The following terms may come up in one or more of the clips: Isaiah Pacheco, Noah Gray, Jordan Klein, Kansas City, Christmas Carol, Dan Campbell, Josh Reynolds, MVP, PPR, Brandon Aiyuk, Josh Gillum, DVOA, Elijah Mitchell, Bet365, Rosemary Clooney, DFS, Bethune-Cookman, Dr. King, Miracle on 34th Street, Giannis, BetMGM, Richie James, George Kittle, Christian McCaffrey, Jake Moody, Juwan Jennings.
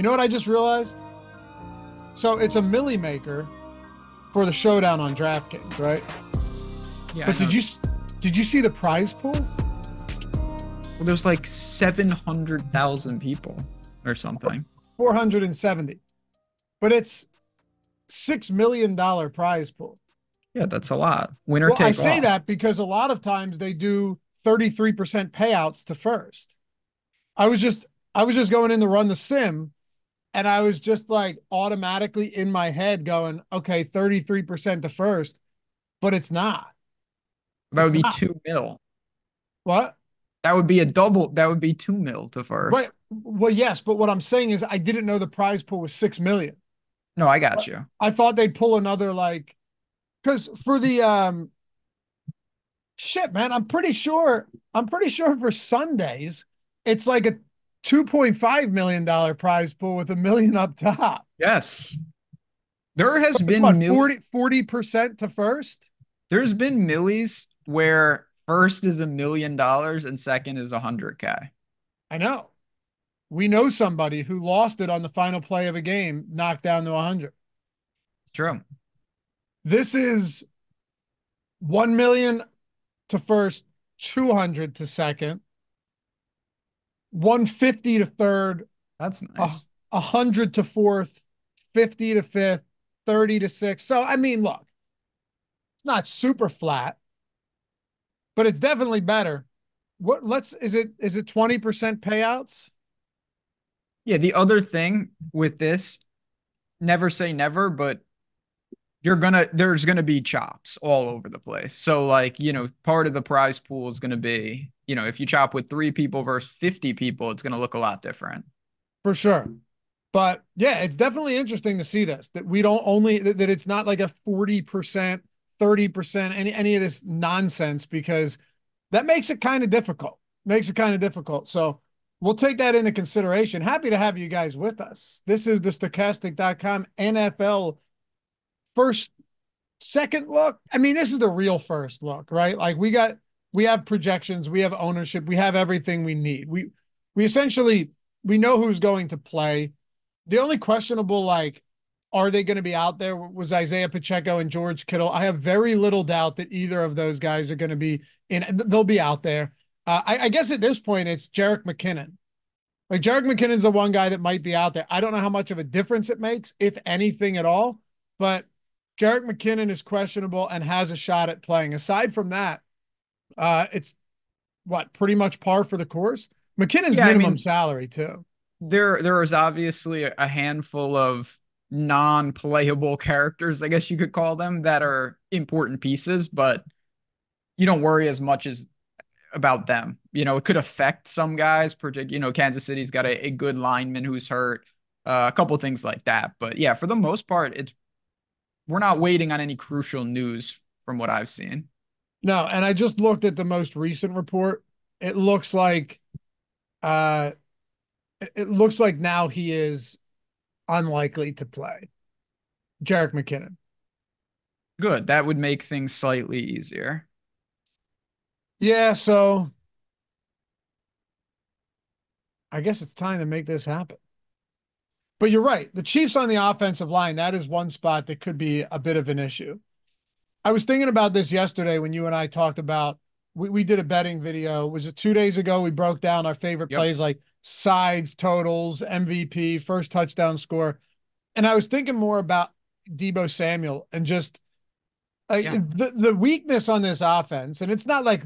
You know what I just realized? So it's a milli maker for the showdown on DraftKings, right? Yeah. But did you see the prize pool? Well, there's like 700,000 people or something. 470. But it's $6 million prize pool. Yeah, that's a lot. Winner take all. I say that because a lot of times they do 33% payouts to first. I was just going in to run the sim, and I was just like automatically in my head going, okay, 33% to first, but it's not. That would be $2 million. What? That would be a double. That would be $2 million to first. Right. Well, yes, but what I'm saying is I didn't know the prize pool was $6 million. No, I got you. I thought they'd pull another like, because for the shit, man, I'm pretty sure for Sundays it's like a $2.5 million prize pool with $1 million up top. Yes, there has been 40% to first. There's been millies where first is $1 million and second is $100K. I know. We know somebody who lost it on the final play of a game, knocked down to 100. It's true. This is 1 million to first, 200 to second, 150 to third. That's nice. 100 to fourth, 50 to fifth, 30 to sixth. So, I mean, look, it's not super flat, but it's definitely better. Is it 20% payouts? Yeah, the other thing with this, never say never, but there's going to be chops all over the place. So like, you know, part of the prize pool is going to be, you know, if you chop with 3 people versus 50 people, it's going to look a lot different. For sure. But yeah, it's definitely interesting to see this, that we don't only, that it's not like a 40%, 30%, any of this nonsense, because that makes it kind of difficult. So we'll take that into consideration. Happy to have you guys with us. This is the Stokastic.com NFL second look. I mean, this is the real first look, right? Like we have projections, we have ownership, we have everything we need. We essentially know who's going to play. The only questionable, like, are they going to be out there, was Isaiah Pacheco and George Kittle. I have very little doubt that either of those guys are going to be in. They'll be out there. I guess at this point it's Jerick McKinnon. Like Jerick McKinnon's the one guy that might be out there. I don't know how much of a difference it makes, if anything at all, but Jerick McKinnon is questionable and has a shot at playing. Aside from that, it's pretty much par for the course. McKinnon's minimum salary too. There is obviously a handful of non-playable characters, I guess you could call them, that are important pieces, but you don't worry as much as about them. You know, it could affect some guys, particularly, you know, Kansas City's got a good lineman who's hurt, a couple things like that. But yeah, for the most part, we're not waiting on any crucial news from what I've seen. No, and I just looked at the most recent report. It looks like now he is unlikely to play, Jerick McKinnon. Good. That would make things slightly easier. Yeah, so I guess it's time to make this happen. But you're right. The Chiefs on the offensive line, that is one spot that could be a bit of an issue. I was thinking about this yesterday when you and I talked about, we did a betting video. Was it 2 days ago? We broke down our favorite plays, like sides, totals, MVP, first touchdown score. And I was thinking more about Debo Samuel and just the weakness on this offense. And it's not like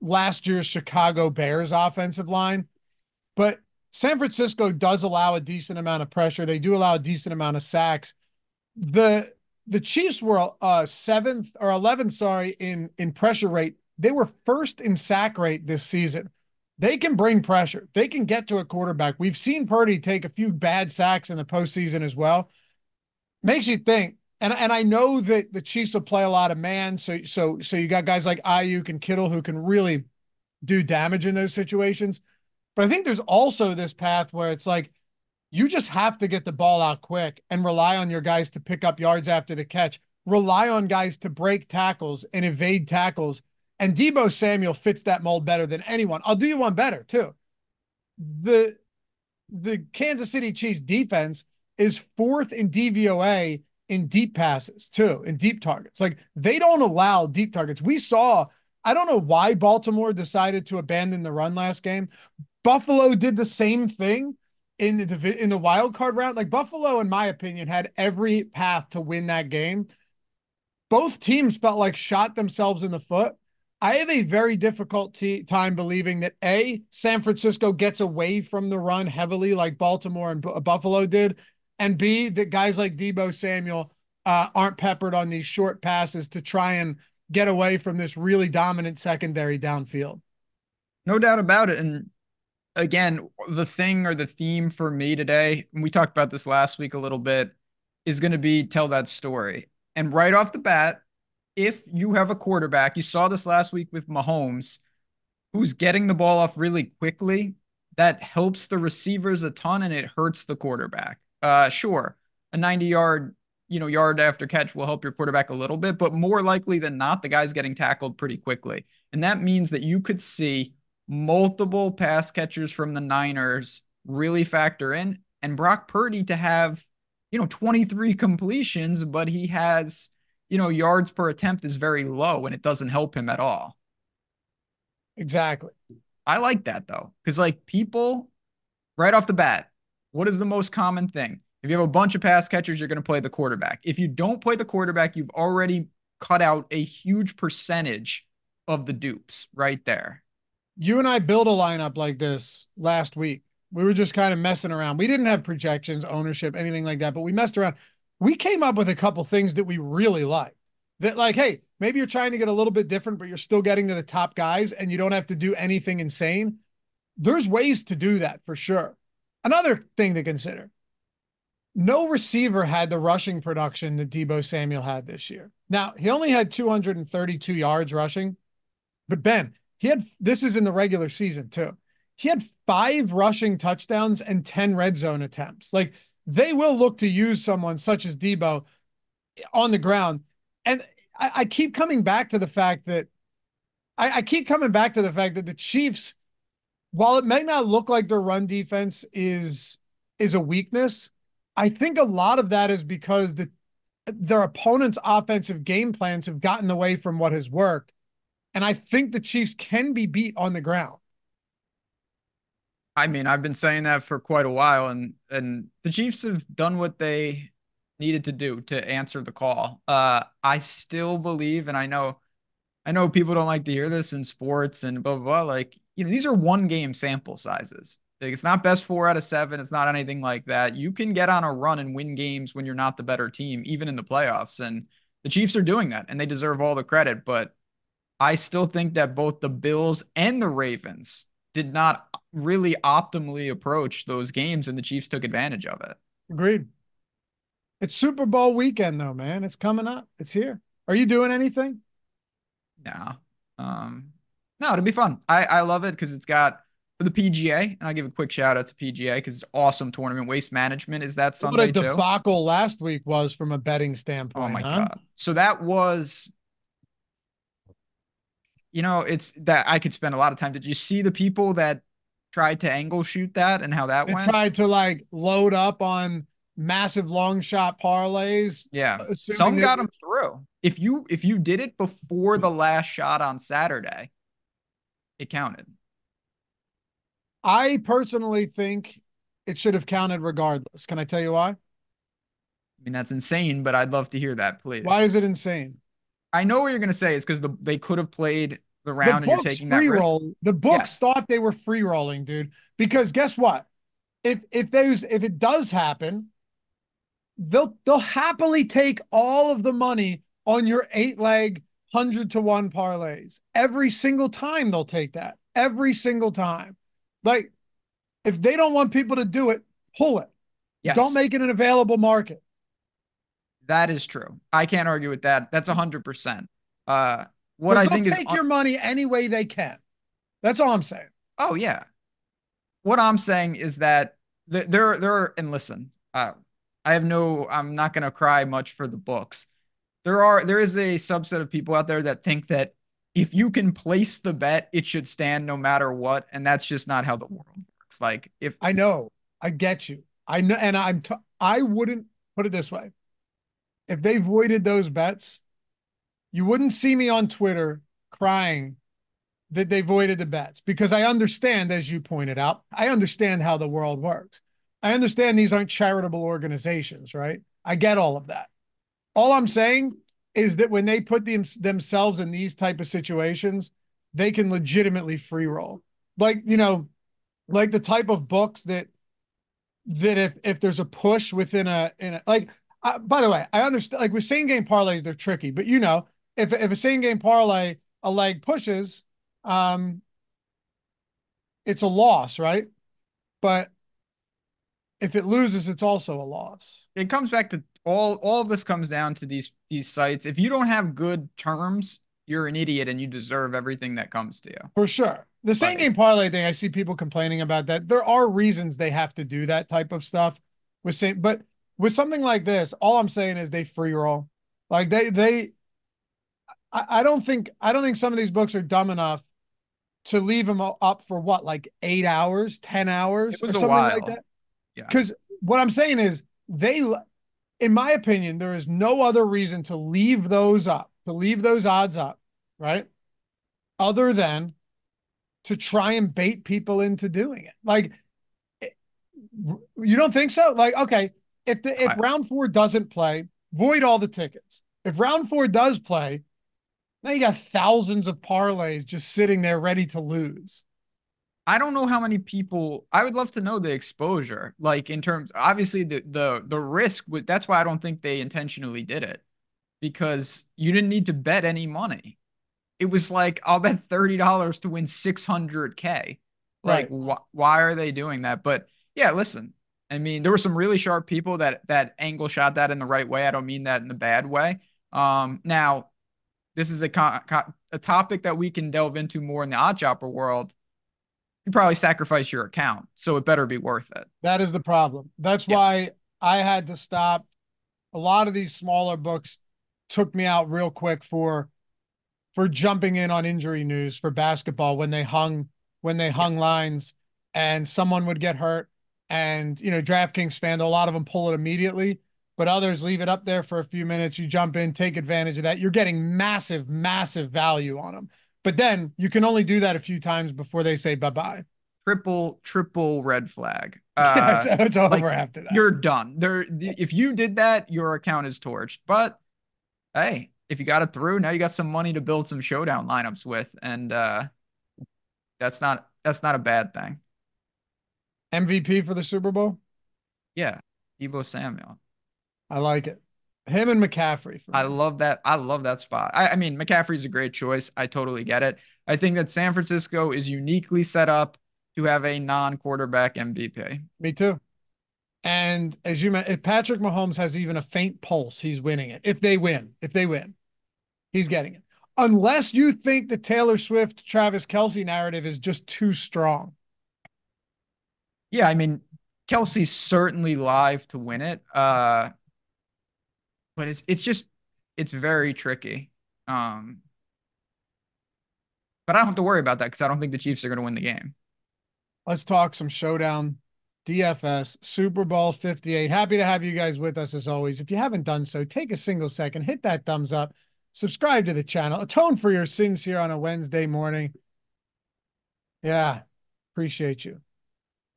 last year's Chicago Bears offensive line, but San Francisco does allow a decent amount of pressure. They do allow a decent amount of sacks. The Chiefs were 11th, in pressure rate. They were first in sack rate this season. They can bring pressure. They can get to a quarterback. We've seen Purdy take a few bad sacks in the postseason as well. Makes you think. And I know that the Chiefs will play a lot of man. So you got guys like Aiyuk and Kittle who can really do damage in those situations. But I think there's also this path where it's like, you just have to get the ball out quick and rely on your guys to pick up yards after the catch, rely on guys to break tackles and evade tackles. And Debo Samuel fits that mold better than anyone. I'll do you one better too. The the Kansas City Chiefs defense is fourth in DVOA in deep passes too, in deep targets. Like, they don't allow deep targets. We saw, I don't know why Baltimore decided to abandon the run last game. Buffalo did the same thing in the wild card round. Like, Buffalo, in my opinion, had every path to win that game. Both teams felt like shot themselves in the foot. I have a very difficult time believing that, A, San Francisco gets away from the run heavily like Baltimore and Buffalo did, and B, that guys like Debo Samuel aren't peppered on these short passes to try and get away from this really dominant secondary downfield. No doubt about it. And again, the thing or the theme for me today, and we talked about this last week a little bit, is going to be tell that story. And right off the bat, if you have a quarterback, you saw this last week with Mahomes, who's getting the ball off really quickly, that helps the receivers a ton and it hurts the quarterback. Sure, a 90-yard, yard after catch will help your quarterback a little bit, but more likely than not, the guy's getting tackled pretty quickly. And that means that you could see multiple pass catchers from the Niners really factor in, and Brock Purdy to have, 23 completions, but he has, yards per attempt is very low and it doesn't help him at all. Exactly. I like that though. Cause like people right off the bat, what is the most common thing? If you have a bunch of pass catchers, you're going to play the quarterback. If you don't play the quarterback, you've already cut out a huge percentage of the dupes right there. You and I built a lineup like this last week. We were just kind of messing around. We didn't have projections, ownership, anything like that, but we messed around. We came up with a couple things that we really liked. That like, hey, maybe you're trying to get a little bit different, but you're still getting to the top guys and you don't have to do anything insane. There's ways to do that for sure. Another thing to consider, no receiver had the rushing production that Debo Samuel had this year. Now, he only had 232 yards rushing, but Ben, this is in the regular season too. He had 5 rushing touchdowns and 10 red zone attempts. Like, they will look to use someone such as Debo on the ground. And I keep coming back to the fact that the Chiefs, while it may not look like their run defense is a weakness, I think a lot of that is because their opponents' offensive game plans have gotten away from what has worked. And I think the Chiefs can be beat on the ground. I mean, I've been saying that for quite a while, and the Chiefs have done what they needed to do to answer the call. I still believe, and I know people don't like to hear this in sports and blah, blah, blah. Like, these are 1-game sample sizes. Like, it's not best 4 out of 7. It's not anything like that. You can get on a run and win games when you're not the better team, even in the playoffs. And the Chiefs are doing that, and they deserve all the credit. But I still think that both the Bills and the Ravens did not really optimally approach those games, and the Chiefs took advantage of it. Agreed. It's Super Bowl weekend, though, man. It's coming up. It's here. Are you doing anything? No. No, it'll be fun. I love it because it's got the PGA, and I'll give a quick shout-out to PGA because it's an awesome tournament. Waste Management is that Sunday, too. What a debacle last week was from a betting standpoint. Oh, my God. So that was... it's that I could spend a lot of time. Did you see the people that tried to angle shoot that and how that went? Tried to like load up on massive long shot parlays. Yeah. Some got them through. If you did it before the last shot on Saturday, it counted. I personally think it should have counted regardless. Can I tell you why? I mean, that's insane, but I'd love to hear that, please. Why is it insane? I know what you're going to say is because they could have played the round and you're taking that risk. The books thought they were free rolling, dude, because guess what? If it does happen, they'll happily take all of the money on your 8-leg 100-to-1 parlays. Every single time they'll take that. Every single time. Like, if they don't want people to do it, pull it. Yes. Don't make it an available market. That is true. I can't argue with that. That's 100%. What I think is take your money any way they can. That's all I'm saying. Oh yeah. What I'm saying is that there are, and listen, I'm not going to cry much for the books. There is a subset of people out there that think that if you can place the bet, it should stand no matter what. And that's just not how the world works. Like if I know, I get you. I know, and I wouldn't put it this way. If they voided those bets, you wouldn't see me on Twitter crying that they voided the bets, because I understand, as you pointed out, I understand how the world works. I understand these aren't charitable organizations, right? I get all of that. All I'm saying is that when they put themselves in these type of situations, they can legitimately free roll. Like, you know, like the type of books that if there's a push within a like, by the way, I understand, like with same game parlays, they're tricky, but you know, if a same game parlay, a leg pushes, it's a loss, right? But if it loses, it's also a loss. It comes back to all of this comes down to these sites. If you don't have good terms, you're an idiot and you deserve everything that comes to you. For sure. The same game parlay thing, I see people complaining about that. There are reasons they have to do that type of stuff with same, but with something like this, all I'm saying is they free roll. Like I don't think some of these books are dumb enough to leave them up for what, like 8 hours, 10 hours, or something like that. Yeah. Because what I'm saying is they, in my opinion, there is no other reason to leave those up, to leave those odds up, right? Other than to try and bait people into doing it. Like, you don't think so? Like, okay, if round four doesn't play, void all the tickets. If round four does play, now you got thousands of parlays just sitting there ready to lose. I don't know how many people. I would love to know the exposure, like in terms, obviously the risk. That's why I don't think they intentionally did it, because you didn't need to bet any money. It was like, I'll bet $30 to win $600K. Like, right. Why are they doing that? But yeah, listen, I mean, there were some really sharp people that angle shot that in the right way. I don't mean that in the bad way. Now, this is a topic that we can delve into more in the Odd Shopper world. You probably sacrifice your account, so it better be worth it. That is the problem. That's why I had to stop. A lot of these smaller books took me out real quick for jumping in on injury news for basketball when they hung lines and someone would get hurt. And, you know, DraftKings fan, a lot of them pull it immediately, but others leave it up there for a few minutes. You jump in, take advantage of that. You're getting massive, massive value on them. But then you can only do that a few times before they say bye-bye. Triple red flag. It's over after that. You're done. If you did that, your account is torched. But hey, if you got it through, now you got some money to build some showdown lineups with, and that's not a bad thing. MVP for the Super Bowl? Yeah, Debo Samuel. I like it. Him and McCaffrey. I love that. I love that spot. I mean, McCaffrey's a great choice. I totally get it. I think that San Francisco is uniquely set up to have a non-quarterback MVP. Me too. And as you mentioned, if Patrick Mahomes has even a faint pulse, he's winning it. If they win, he's getting it. Unless you think the Taylor Swift, Travis Kelce narrative is just too strong. Yeah, I mean, Kelce's certainly live to win it. But it's very tricky. But I don't have to worry about that because I don't think the Chiefs are going to win the game. Let's talk some showdown DFS Super Bowl 58. Happy to have you guys with us as always. If you haven't done so, take a single second, hit that thumbs up, subscribe to the channel, atone for your sins here on a Wednesday morning. Yeah, appreciate you.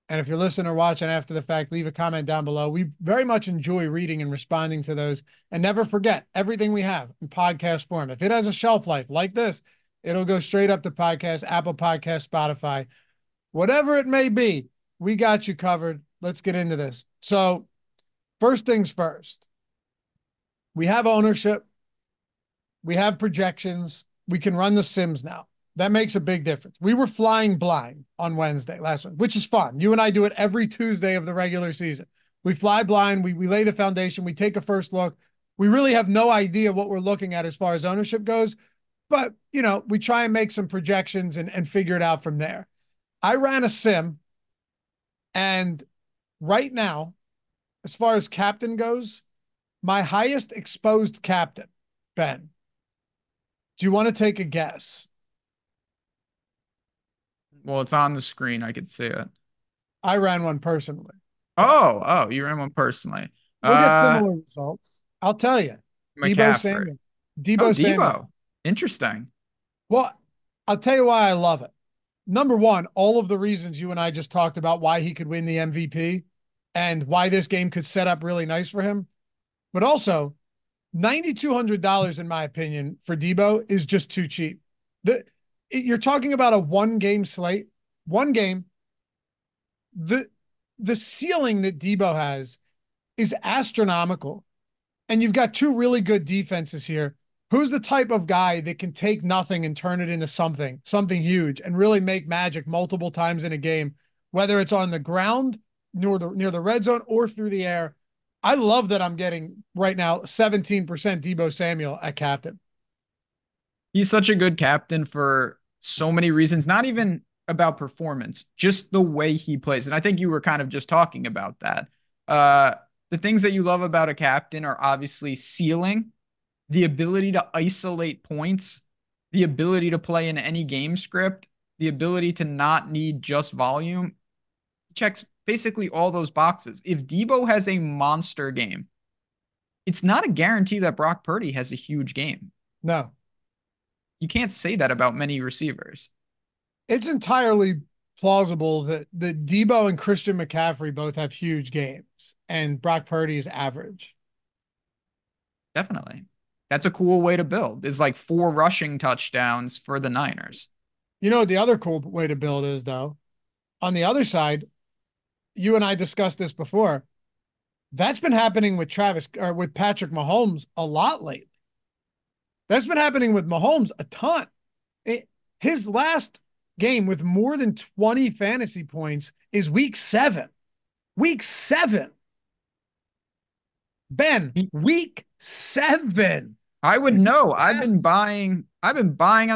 And if you're listening or watching after the fact, leave a comment down below. We very much enjoy reading and responding to those. And never forget, everything we have in podcast form, if it has a shelf life like this, it'll go straight up to podcast, Apple Podcasts, Spotify, whatever it may be. We got you covered. Let's get into this. So first things first, we have ownership. We have projections. We can run the sims now. That makes a big difference. We were flying blind on Wednesday last one, which is fun. You and I do it every Tuesday of the regular season. We fly blind. We lay the foundation. We take a first look. We really have no idea what we're looking at as far as ownership goes, but you know, we try and make some projections and figure it out from there. I ran a sim, and right now, as far as captain goes, my highest exposed captain, Ben, do you want to take a guess? Well, it's on the screen. I could see it. I ran one personally. Oh, you ran one personally. We'll get similar results. I'll tell you. McCaffrey. Debo Samuel. Interesting. Well, I'll tell you why I love it. Number one, all of the reasons you and I just talked about why he could win the MVP and why this game could set up really nice for him. But also, $9,200, in my opinion, for Debo is just too cheap. You're talking about a one-game slate, one game. The ceiling that Debo has is astronomical. And you've got two really good defenses here. Who's the type of guy that can take nothing and turn it into something huge and really make magic multiple times in a game, whether it's on the ground, near the red zone, or through the air? I love that I'm getting right now 17% Debo Samuel at captain. He's such a good captain for so many reasons, not even about performance, just the way he plays. And I think you were kind of just talking about that. The things that you love about a captain are obviously ceiling, the ability to isolate points, the ability to play in any game script, the ability to not need just volume. He checks basically all those boxes. If Debo has a monster game, it's not a guarantee that Brock Purdy has a huge game. No. You can't say that about many receivers. It's entirely plausible that Debo and Christian McCaffrey both have huge games and Brock Purdy is average. Definitely. That's a cool way to build. It's like 4 rushing touchdowns for the Niners. You know what the other cool way to build is, though? On the other side, you and I discussed this before. That's been happening with Patrick Mahomes a lot lately. That's been happening with Mahomes a ton. His last game with more than 20 fantasy points is week 7. Week 7. Ben, week 7. I would know. I've been buying on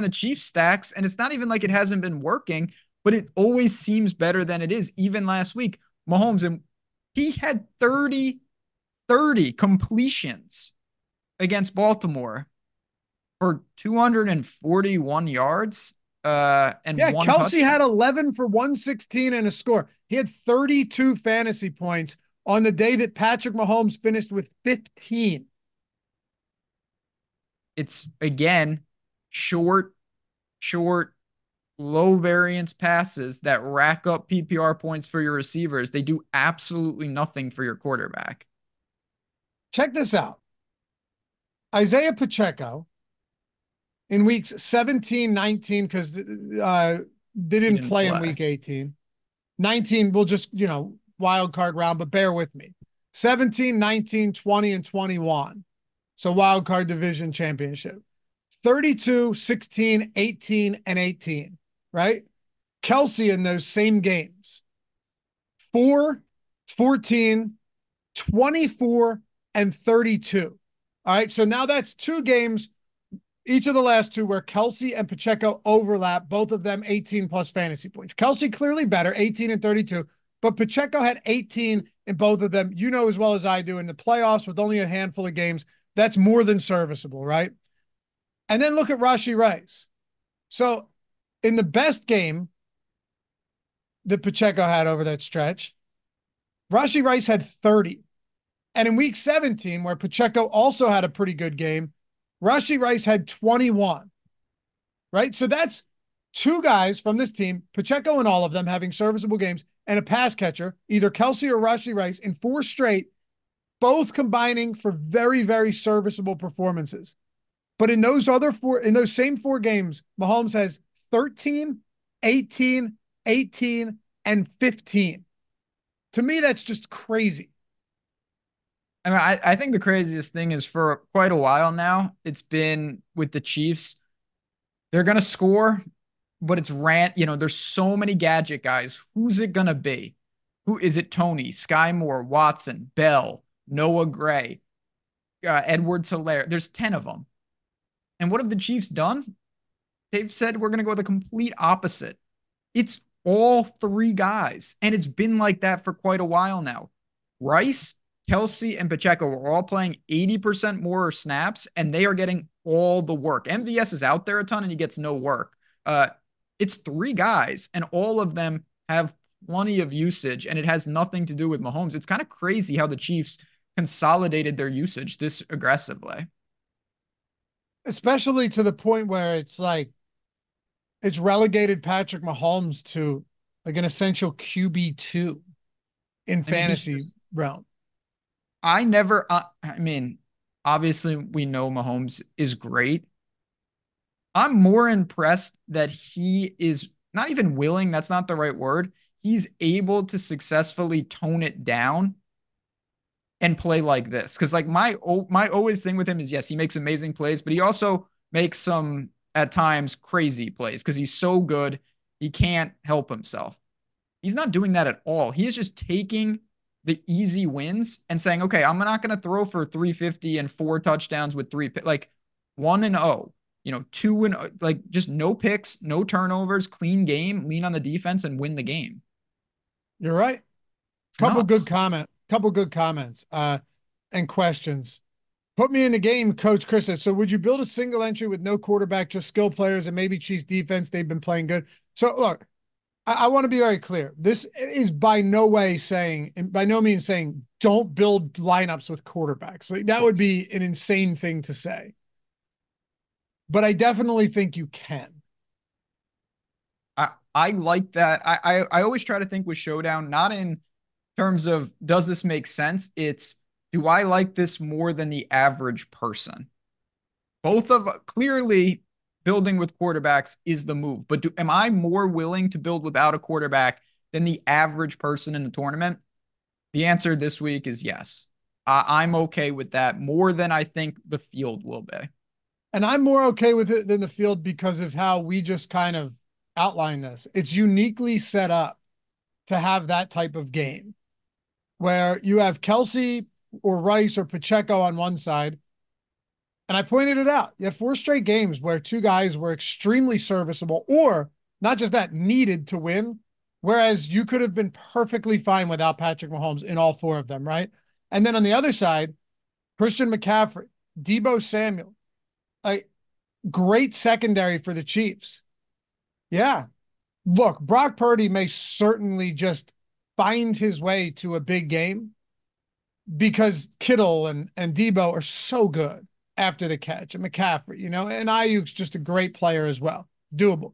the Chiefs stacks, and it's not even like it hasn't been working, but it always seems better than it is. Even last week, Mahomes, and he had 30 completions against Baltimore for 241 yards. One Kelce touchdown. Had 11 for 116 and a score. He had 32 fantasy points on the day that Patrick Mahomes finished with 15. It's, again, short, low variance passes that rack up PPR points for your receivers. They do absolutely nothing for your quarterback. Check this out. Isaiah Pacheco in weeks 17, 19, because they didn't play in week 18. 19, we'll just, wild card round, but bear with me. 17, 19, 20, and 21. So wild card division championship. 32, 16, 18, and 18, right? Kelce in those same games. 4, 14, 24, and 32. All right, so now that's 2 games, each of the last 2, where Kelce and Pacheco overlap, both of them 18-plus fantasy points. Kelce clearly better, 18 and 32, but Pacheco had 18 in both of them. You know as well as I do, in the playoffs with only a handful of games, that's more than serviceable, right? And then look at Rashee Rice. So in the best game that Pacheco had over that stretch, Rashee Rice had 30. And in week 17, where Pacheco also had a pretty good game, Rashee Rice had 21, right? So that's 2 guys from this team, Pacheco and all of them having serviceable games, and a pass catcher, either Kelce or Rashee Rice, in 4 straight, both combining for very, very serviceable performances. But in those same four games, Mahomes has 13, 18, 18, and 15. To me, that's just crazy. I mean, I think the craziest thing is, for quite a while now, it's been with the Chiefs. They're going to score, but it's there's so many gadget guys. Who's it going to be? Who is it? Tony, Sky Moore, Watson, Bell, Noah Gray, Edwards-Helaire. There's 10 of them. And what have the Chiefs done? They've said, we're going to go the complete opposite. It's all 3 guys. And it's been like that for quite a while now. Rice, Kelce, and Pacheco are all playing 80% more snaps, and they are getting all the work. MVS is out there a ton, and he gets no work. It's 3 guys, and all of them have plenty of usage, and it has nothing to do with Mahomes. It's kind of crazy how the Chiefs consolidated their usage this aggressively. Especially to the point where it's like, it's relegated Patrick Mahomes to like an essential QB2 in fantasy realm. I never, I mean, obviously we know Mahomes is great. I'm more impressed that he is not even willing. That's not the right word. He's able to successfully tone it down and play like this. Cause like my always thing with him is, yes, he makes amazing plays, but he also makes some at times crazy plays because he's so good. He can't help himself. He's not doing that at all. He is just taking the easy wins and saying, okay, I'm not going to throw for 350 and 4 touchdowns with 3, like 1-0, 2-0, like just no picks, no turnovers, clean game, lean on the defense and win the game. You're right. Couple good comments and questions. Put me in the game, Coach Chris. So would you build a single entry with no quarterback, just skill players and maybe Chiefs defense? They've been playing good. So look, I want to be very clear. This is by no means saying don't build lineups with quarterbacks. Like, that would be an insane thing to say. But I definitely think you can. I like that. I always try to think with Showdown, not in terms of does this make sense? It's do I like this more than the average person? Both of clearly building with quarterbacks is the move, but am I more willing to build without a quarterback than the average person in the tournament? The answer this week is yes. I'm okay with that more than I think the field will be. And I'm more okay with it than the field because of how we just kind of outlined this. It's uniquely set up to have that type of game where you have Kelce or Rice or Pacheco on one side. And I pointed it out. You have 4 straight games where 2 guys were extremely serviceable, or not just that, needed to win, whereas you could have been perfectly fine without Patrick Mahomes in all 4 of them, right? And then on the other side, Christian McCaffrey, Debo Samuel, a great secondary for the Chiefs. Yeah. Look, Brock Purdy may certainly just find his way to a big game because Kittle and Debo are so good after the catch, and McCaffrey, and Aiyuk's just a great player as well. Doable.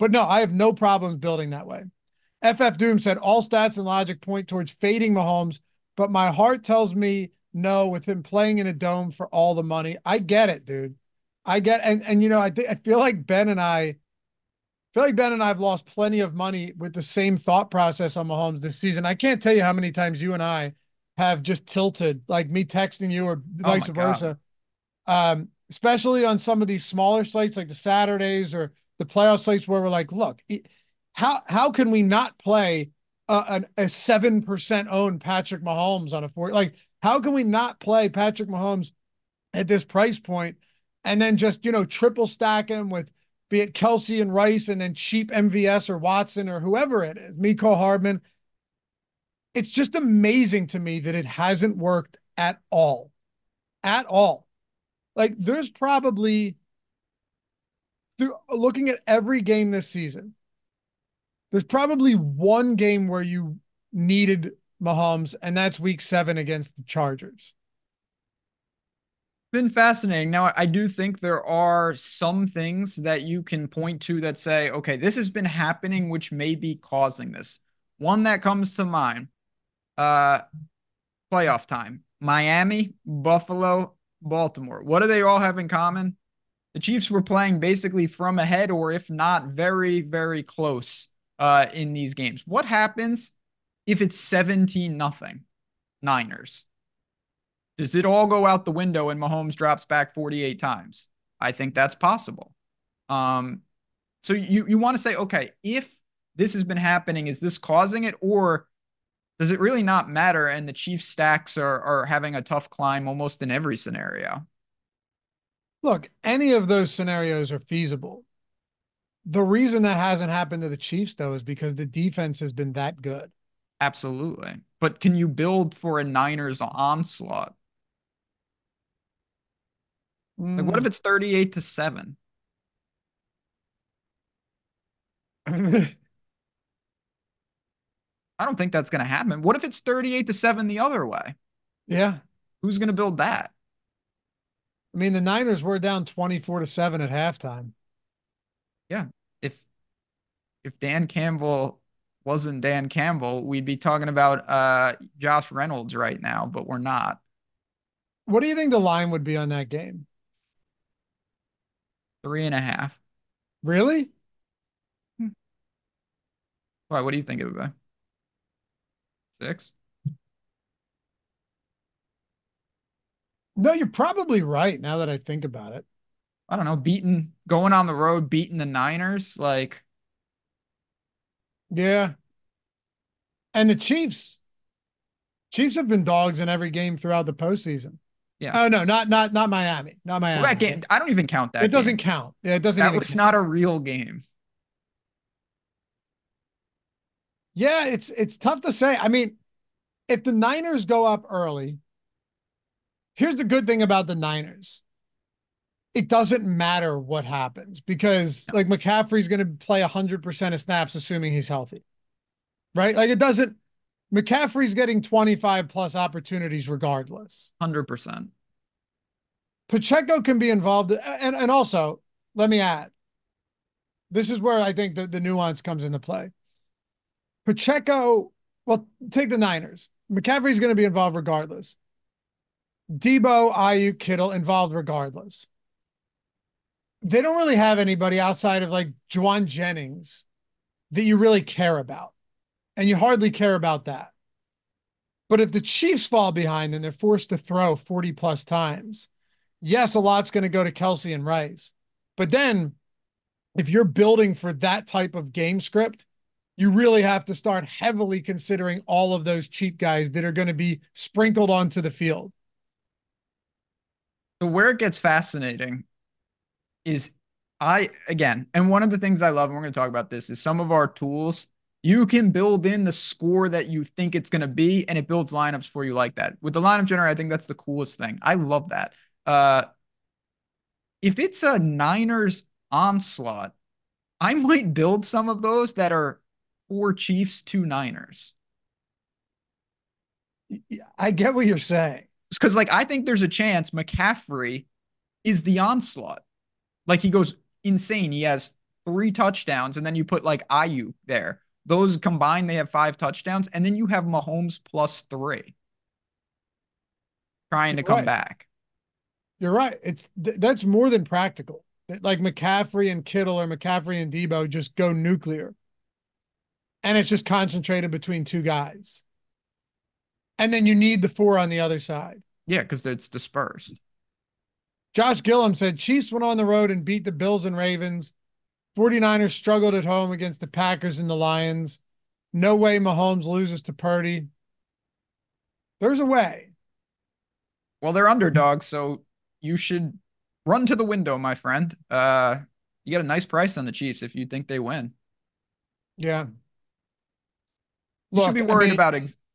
But no, I have no problems building that way. FF Doom said, all stats and logic point towards fading Mahomes, but my heart tells me no with him playing in a dome for all the money. I get it, dude. I get it. And I feel like Ben and I have lost plenty of money with the same thought process on Mahomes this season. I can't tell you how many times you and I have just tilted, like me texting you or vice versa. God. Especially on some of these smaller slates like the Saturdays or the playoff slates where we're like, look, how can we not play a 7% owned Patrick Mahomes on a 4? Like, how can we not play Patrick Mahomes at this price point and then just, triple stack him with, be it Kelce and Rice and then cheap MVS or Watson or whoever it is, Mecole Hardman. It's just amazing to me that it hasn't worked at all, Like, there's probably, through looking at every game this season, there's probably one game where you needed Mahomes, and that's week 7 against the Chargers. Been fascinating. Now, I do think there are some things that you can point to that say, okay, this has been happening, which may be causing this. One that comes to mind, playoff time, Miami, Buffalo, Baltimore. What do they all have in common? The Chiefs were playing basically from ahead, or if not very, very close in these games. What happens if it's 17-0 Niners? Does it all go out the window and Mahomes drops back 48 times? I think that's possible. So you want to say, okay, if this has been happening, is this causing it, or does it really not matter? And the Chiefs stacks are having a tough climb almost in every scenario. Look, any of those scenarios are feasible. The reason that hasn't happened to the Chiefs, though, is because the defense has been that good. Absolutely. But can you build for a Niners onslaught? Like, what if it's 38-7? I don't think that's going to happen. What if it's 38-7 the other way? Yeah. Who's going to build that? I mean, the Niners were down 24-7 at halftime. Yeah. If Dan Campbell wasn't Dan Campbell, we'd be talking about Josh Reynolds right now, but we're not. What do you think the line would be on that game? 3.5. Really? Why? What do you think it would be? 6? No, you're probably right now that I think about it. I don't know. Going on the road, beating the Niners. Like, yeah. And the Chiefs have been dogs in every game throughout the postseason. Yeah. Oh no, not Miami. Not Miami. Well, that game, I don't even count that. It doesn't count. Yeah, it doesn't. That was not a real game. Yeah, it's tough to say. I mean, if the Niners go up early, here's the good thing about the Niners. It doesn't matter what happens because like McCaffrey's going to play 100% of snaps, assuming he's healthy, right? Like it doesn't, McCaffrey's getting 25+ opportunities regardless. 100%. Pacheco can be involved. And also let me add, this is where I think the nuance comes into play. Pacheco, well, take the Niners. McCaffrey's going to be involved regardless. Debo, Aiyuk, Kittle involved regardless. They don't really have anybody outside of like Juwan Jennings that you really care about. And you hardly care about that. But if the Chiefs fall behind and they're forced to throw 40+ times, yes, a lot's going to go to Kelce and Rice. But then if you're building for that type of game script, you really have to start heavily considering all of those cheap guys that are going to be sprinkled onto the field. So where it gets fascinating is and one of the things I love, and we're going to talk about this, is some of our tools, you can build in the score that you think it's going to be, and it builds lineups for you like that. With the lineup generator, I think that's the coolest thing. I love that. If it's a Niners onslaught, I might build some of those that are 4 Chiefs, 2 Niners. I get what you're saying. Because like I think there's a chance McCaffrey is the onslaught. Like he goes insane. He has 3 touchdowns, and then you put like Aiyuk there. Those combined, they have 5 touchdowns, and then you have Mahomes +3 trying to come back. You're right. That's more than practical. Like McCaffrey and Kittle or McCaffrey and Debo just go nuclear. And it's just concentrated between 2 guys. And then you need the 4 on the other side. Yeah, because it's dispersed. Josh Gillum said, Chiefs went on the road and beat the Bills and Ravens. 49ers struggled at home against the Packers and the Lions. No way Mahomes loses to Purdy. There's a way. Well, they're underdogs, so you should run to the window, my friend. You get a nice price on the Chiefs if you think they win. Yeah. You should be worried about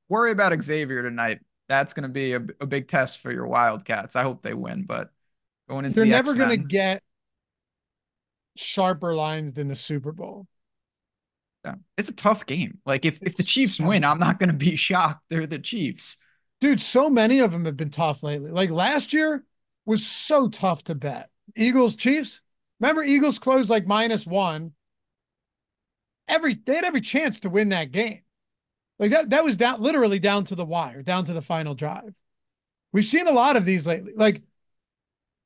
Worry about Xavier tonight. That's going to be a big test for your Wildcats. I hope they win, but going into the X-Men, never going to get sharper lines than the Super Bowl. Yeah. It's a tough game. Like if the Chiefs win, I'm not going to be shocked. They're the Chiefs. Dude, so many of them have been tough lately. Like last year was so tough to bet. Eagles, Chiefs. Remember Eagles closed like -1. They had every chance to win that game. Like that was down, literally down to the wire, down to the final drive. We've seen a lot of these lately. Like,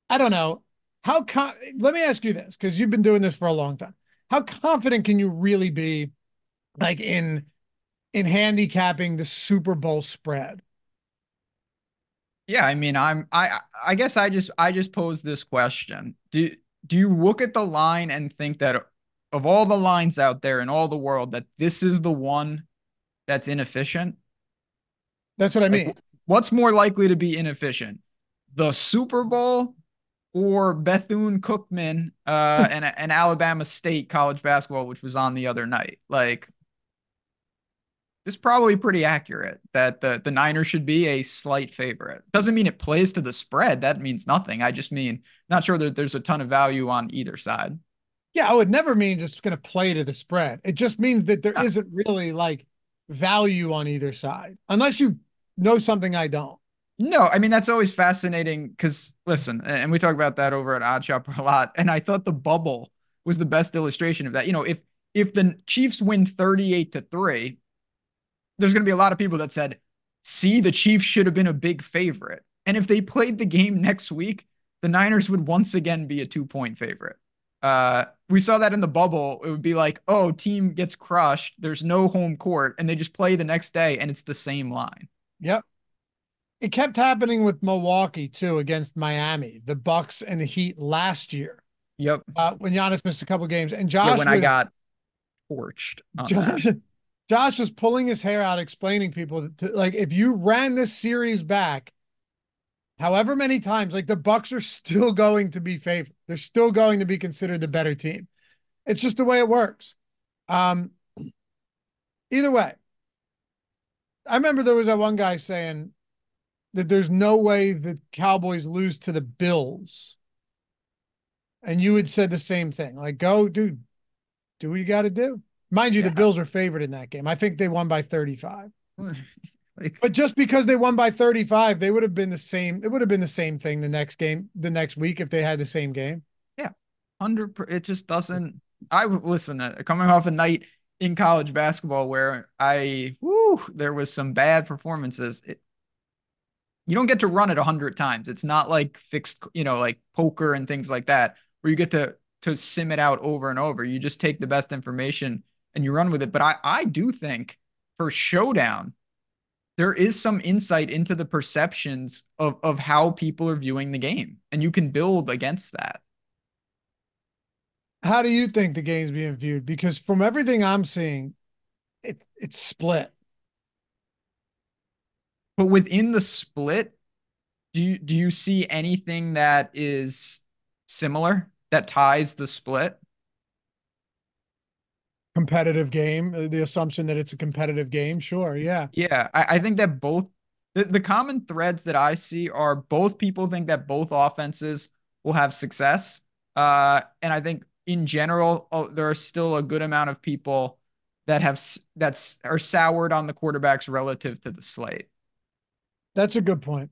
I don't know. Let me ask you this, because you've been doing this for a long time. How confident can you really be like in handicapping the Super Bowl spread? Yeah, I mean, I guess I just posed this question. Do you look at the line and think that of all the lines out there in all the world, that this is the one that's inefficient? That's what I mean. Like, what's more likely to be inefficient? The Super Bowl or Bethune-Cookman and Alabama State college basketball, which was on the other night? Like, this is probably pretty accurate that the Niners should be a slight favorite. Doesn't mean it plays to the spread. That means nothing. I just mean not sure that there's a ton of value on either side. Yeah, it never means it's going to play to the spread. It just means that there isn't really like value on either side, unless you know something I don't. No, I mean, that's always fascinating because, listen, and we talk about that over at Odd Shopper a lot, and I thought the bubble was the best illustration of that. You know, if the Chiefs win 38-3, there's going to be a lot of people that said, see, the Chiefs should have been a big favorite. And if they played the game next week, the Niners would once again be a 2-point favorite. We saw that in the bubble. It would be like, oh, team gets crushed. There's no home court, and they just play the next day, and it's the same line. Yep. It kept happening with Milwaukee, too, against Miami, the Bucks and the Heat last year. Yep. When Giannis missed a couple games. And Josh I got torched. Josh was pulling his hair out, explaining people, like, if you ran this series back however many times, like, the Bucks are still going to be favored. They're still going to be considered the better team. It's just the way it works. Either way, I remember there was that one guy saying that there's no way the Cowboys lose to the Bills. And you had said the same thing. Like, go, dude, do what you got to do. Mind you, yeah, the Bills were favored in that game. I think they won by 35. Like, but just because they won by 35, they would have been the same. It would have been the same thing the next game, the next week, if they had the same game. Yeah. It just doesn't. I would listen, coming off a night in college basketball where there was some bad performances. You don't get to run it 100 times. It's not like fixed, you know, like poker and things like that, where you get to sim it out over and over. You just take the best information and you run with it. But I do think for showdown, there is some insight into the perceptions of how people are viewing the game, and you can build against that. How do you think the game's being viewed? Because from everything I'm seeing, it's split. But within the split, do you see anything that is similar that ties the split? Competitive game, the assumption that it's a competitive game. Sure. Yeah. Yeah. I think that both the common threads that I see are both people think that both offenses will have success. And I think in general, there are still a good amount of people that are soured on the quarterbacks relative to the slate. That's a good point.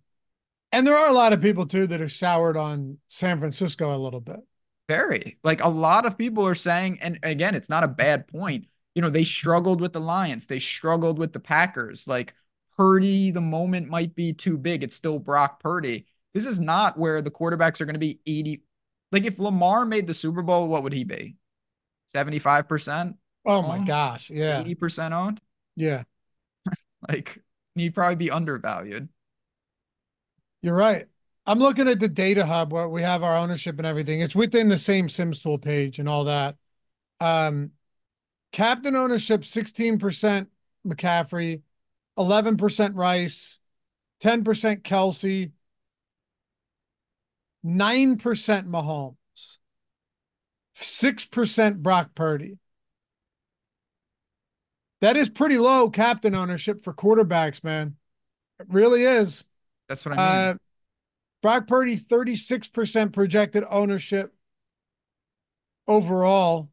And there are a lot of people too that are soured on San Francisco a little bit. Very. Like, a lot of people are saying, and again, it's not a bad point. You know, they struggled with the Lions. They struggled with the Packers. Like, Purdy, the moment might be too big. It's still Brock Purdy. This is not where the quarterbacks are going to be 80. Like, if Lamar made the Super Bowl, what would he be? 75%? Oh my gosh. Yeah. 80% owned? Yeah. Like, he'd probably be undervalued. You're right. I'm looking at the data hub where we have our ownership and everything. It's within the same Sims tool page and all that. Captain ownership, 16% McCaffrey, 11% Rice, 10% Kelce, 9% Mahomes, 6% Brock Purdy. That is pretty low captain ownership for quarterbacks, man. It really is. That's what I mean. Brock Purdy, 36% projected ownership overall.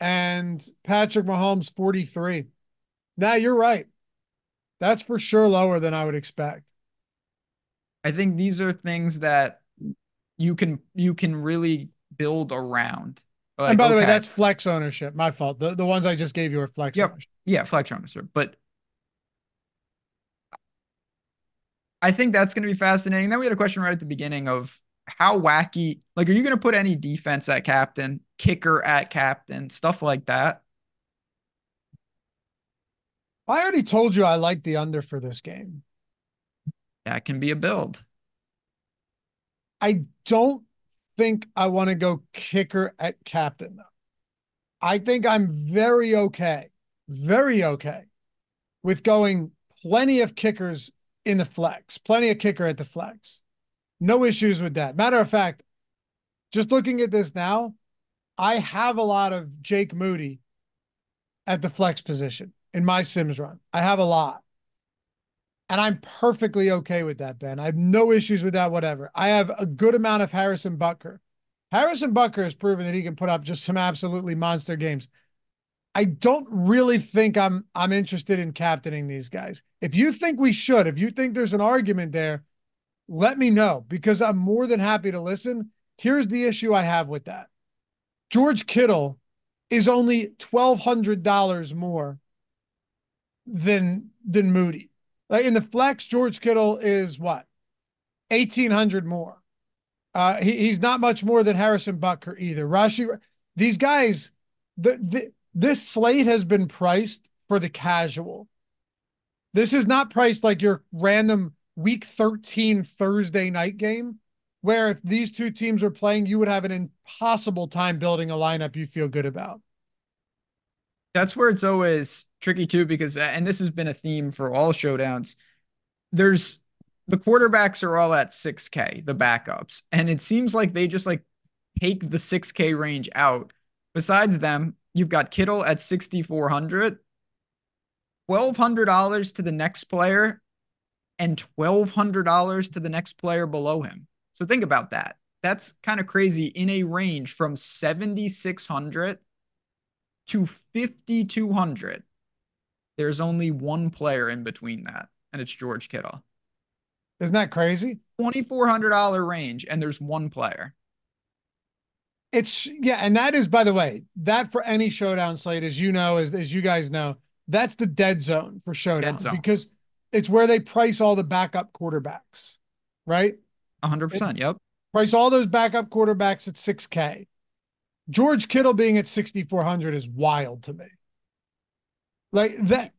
And Patrick Mahomes, 43%. Now, you're right. That's for sure lower than I would expect. I think these are things that you can really build around. Like, and by the way, that's flex ownership. My fault. The ones I just gave you are flex ownership. Yeah, flex ownership. But I think that's going to be fascinating. Then we had a question right at the beginning of how wacky, like, are you going to put any defense at captain, kicker at captain, stuff like that? I already told you I like the under for this game. That can be a build. I don't think I want to go kicker at captain, though. I think I'm very okay with going plenty of kickers in the flex, plenty of kicker at the flex. No issues with that. Matter of fact, just looking at this now, I have a lot of Jake Moody at the flex position in my Sims run. I have a lot. And I'm perfectly okay with that, Ben. I have no issues with that, whatever. I have a good amount of Harrison Butker. Harrison Butker has proven that he can put up just some absolutely monster games. I don't really think I'm interested in captaining these guys. If you think we should, if you think there's an argument there, let me know, because I'm more than happy to listen. Here's the issue I have with that. George Kittle is only $1,200 more than Moody. Like in the flex, George Kittle is what? $1,800 more. He's not much more than Harrison Butker either. Rashee, these guys, this slate has been priced for the casual. This is not priced like your random week 13 Thursday night game, where if these two teams were playing, you would have an impossible time building a lineup you feel good about. That's where it's always tricky too, because, and this has been a theme for all showdowns, the quarterbacks are all at 6K, the backups. And it seems like they just like take the 6K range out. Besides them, you've got Kittle at $6,400, $1,200 to the next player, and $1,200 to the next player below him. So think about that. That's kind of crazy, in a range from $7,600 to $5,200. There's only one player in between that, and it's George Kittle. Isn't that crazy? $2,400 range, and there's one player. Yeah, and that is, by the way, that for any showdown slate, as you know, as you guys know, that's the dead zone for showdown because it's where they price all the backup quarterbacks, right? 100%, yep. Price all those backup quarterbacks at 6K. George Kittle being at 6,400 is wild to me. Like that,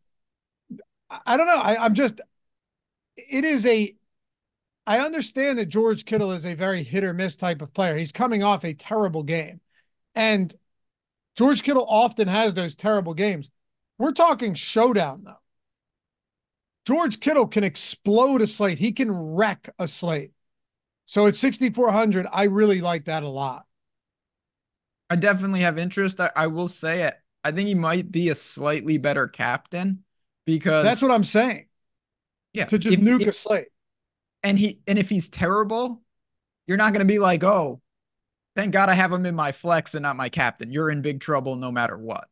I don't know. I understand that George Kittle is a very hit or miss type of player. He's coming off a terrible game. And George Kittle often has those terrible games. We're talking showdown, though. George Kittle can explode a slate. He can wreck a slate. So at 6,400, I really like that a lot. I definitely have interest. I will say it. I think he might be a slightly better captain because... That's what I'm saying. Yeah. To just nuke a slate. And if he's terrible, you're not going to be like, oh, thank God I have him in my flex and not my captain. You're in big trouble no matter what.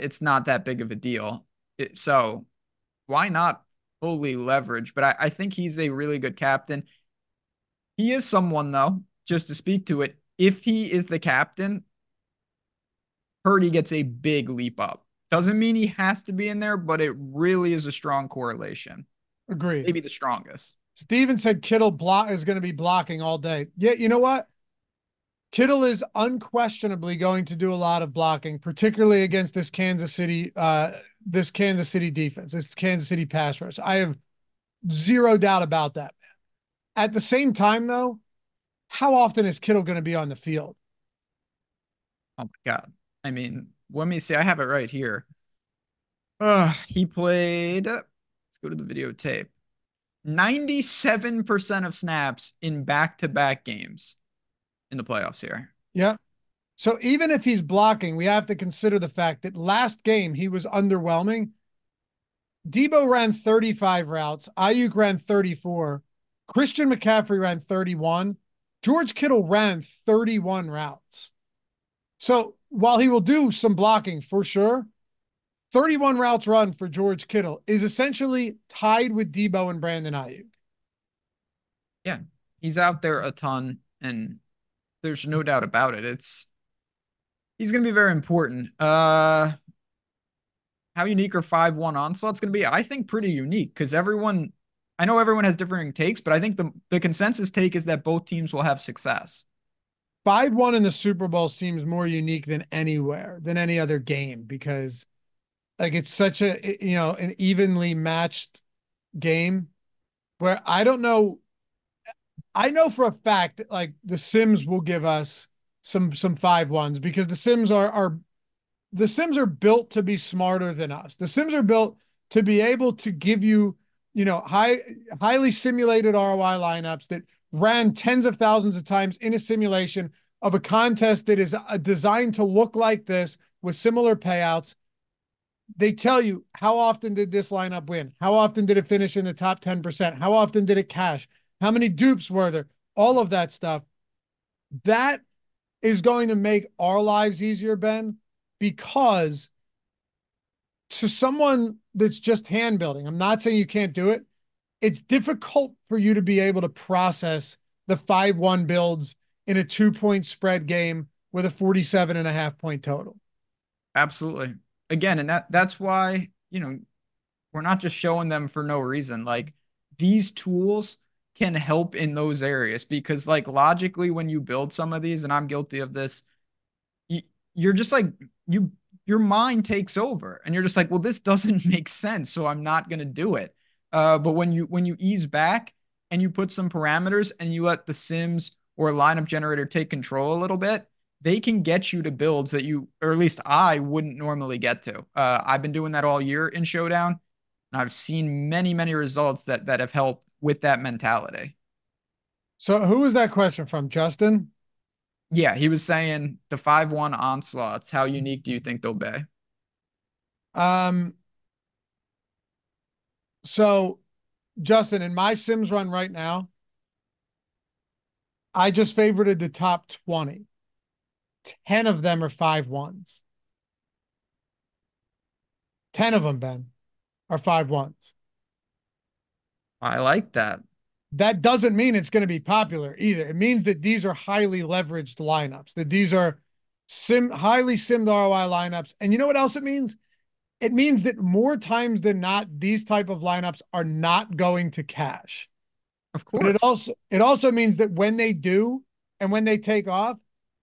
It's not that big of a deal. So why not fully leverage? But I think he's a really good captain. He is someone, though, just to speak to it, if he is the captain, Purdy gets a big leap up. Doesn't mean he has to be in there, but it really is a strong correlation. Agreed. Maybe the strongest. Steven said Kittle is going to be blocking all day. Yeah, you know what? Kittle is unquestionably going to do a lot of blocking, particularly against this Kansas City defense, this Kansas City pass rush. I have zero doubt about that. At the same time, though, how often is Kittle going to be on the field? Oh, my God. I mean, let me see. I have it right here. He played... Let's go to the videotape. 97% of snaps in back-to-back games in the playoffs here. Yeah. So even if he's blocking, we have to consider the fact that last game he was underwhelming. Debo ran 35 routes. Aiyuk ran 34. Christian McCaffrey ran 31. George Kittle ran 31 routes. So while he will do some blocking for sure, 31 routes run for George Kittle is essentially tied with Debo and Brandon Aiyuk. Yeah, he's out there a ton, and there's no doubt about it. He's going to be very important. How unique are 5-1 onslaughts going to be? I think pretty unique because I know everyone has differing takes, but I think the consensus take is that both teams will have success. 5-1 in the Super Bowl seems more unique than any other game because... Like it's such an evenly matched game where I don't know. I know for a fact that like the Sims will give us some 5-1s because the Sims are built to be smarter than us. The Sims are built to be able to give you, highly simulated ROI lineups that ran tens of thousands of times in a simulation of a contest that is designed to look like this with similar payouts. They tell you, how often did this lineup win? How often did it finish in the top 10%? How often did it cash? How many dupes were there? All of that stuff. That is going to make our lives easier, Ben, because to someone that's just hand building, I'm not saying you can't do it. It's difficult for you to be able to process the 5-1 builds in a 2-point spread game with a 47.5 point total. Absolutely. Again, and that's why, you know, we're not just showing them for no reason. Like, these tools can help in those areas because, like, logically, when you build some of these, and I'm guilty of this, you're just like, your mind takes over and you're just like, well, this doesn't make sense, so I'm not going to do it. But when you ease back and you put some parameters and you let the sims or lineup generator take control a little bit, they can get you to builds that you, or at least I wouldn't normally get to. I've been doing that all year in Showdown, and I've seen many, many results that have helped with that mentality. So who was that question from, Justin? Yeah, he was saying the 5-1 onslaughts. How unique do you think they'll be? So, Justin, in my Sims run right now, I just favorited the top 20. 10 of them are 5-1s. 10 of them, Ben, are 5-1s. I like that. That doesn't mean it's going to be popular either. It means that these are highly leveraged lineups, that these are highly simmed ROI lineups. And you know what else it means? It means that more times than not, these type of lineups are not going to cash. Of course. But it also means that when they do and when they take off,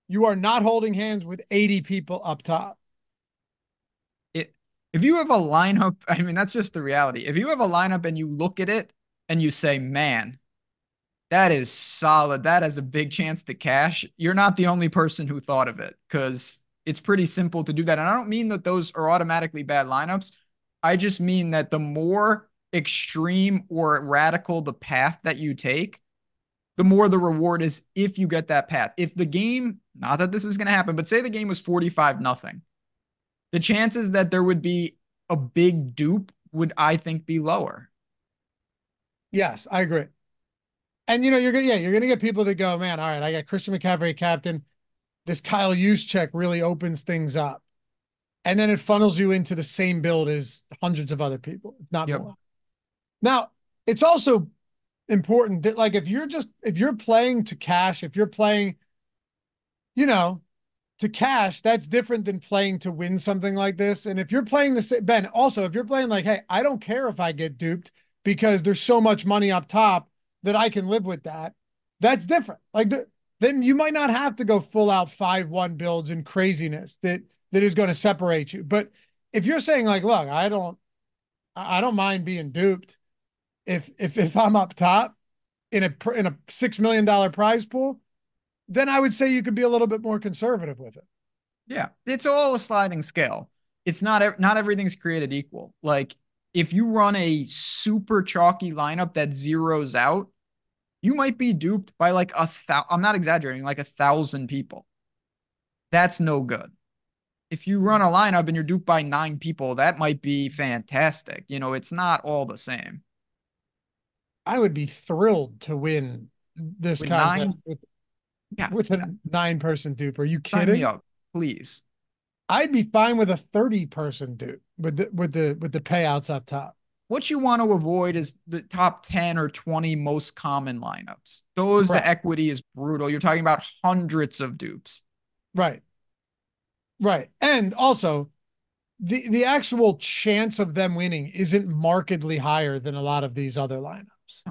you are not holding hands with 80 people up top. If you have a lineup, I mean, that's just the reality. If you have a lineup and you look at it and you say, man, that is solid, that has a big chance to cash, you're not the only person who thought of it, because it's pretty simple to do that. And I don't mean that those are automatically bad lineups. I just mean that the more extreme or radical the path that you take, the more the reward is if you get that path. If the game, not that this is going to happen, but say the game was 45-0, the chances that there would be a big dupe would, I think, be lower. Yes, I agree. And, you know, you're going to get people that go, man, all right, I got Christian McCaffrey captain. This Kyle Juszczyk really opens things up. And then it funnels you into the same build as hundreds of other people, if not more. Now, it's also important that, like, if you're playing to cash, if you're playing, you know, to cash, that's different than playing to win something like this. And if you're playing the same, Ben, also, if you're playing like, hey, I don't care if I get duped because there's so much money up top that I can live with that, that's different. Like, then you might not have to go full out 5-1 builds and craziness that is going to separate you. But if you're saying, like, look, I don't mind being duped if I'm up top in a $6 million prize pool, then I would say you could be a little bit more conservative with it. Yeah. It's all a sliding scale. It's not everything's created equal. Like, if you run a super chalky lineup that zeros out, you might be duped by like 1,000, I'm not exaggerating, like 1,000 people. That's no good. If you run a lineup and you're duped by 9 people, that might be fantastic. You know, it's not all the same. I would be thrilled to win this contest with a 9-person dupe. Are you kidding? Sign me up, please. I'd be fine with a 30-person dupe with the payouts up top. What you want to avoid is the top 10 or 20 most common lineups. Those, right. The equity is brutal. You're talking about hundreds of dupes. Right. Right. And also, the actual chance of them winning isn't markedly higher than a lot of these other lineups.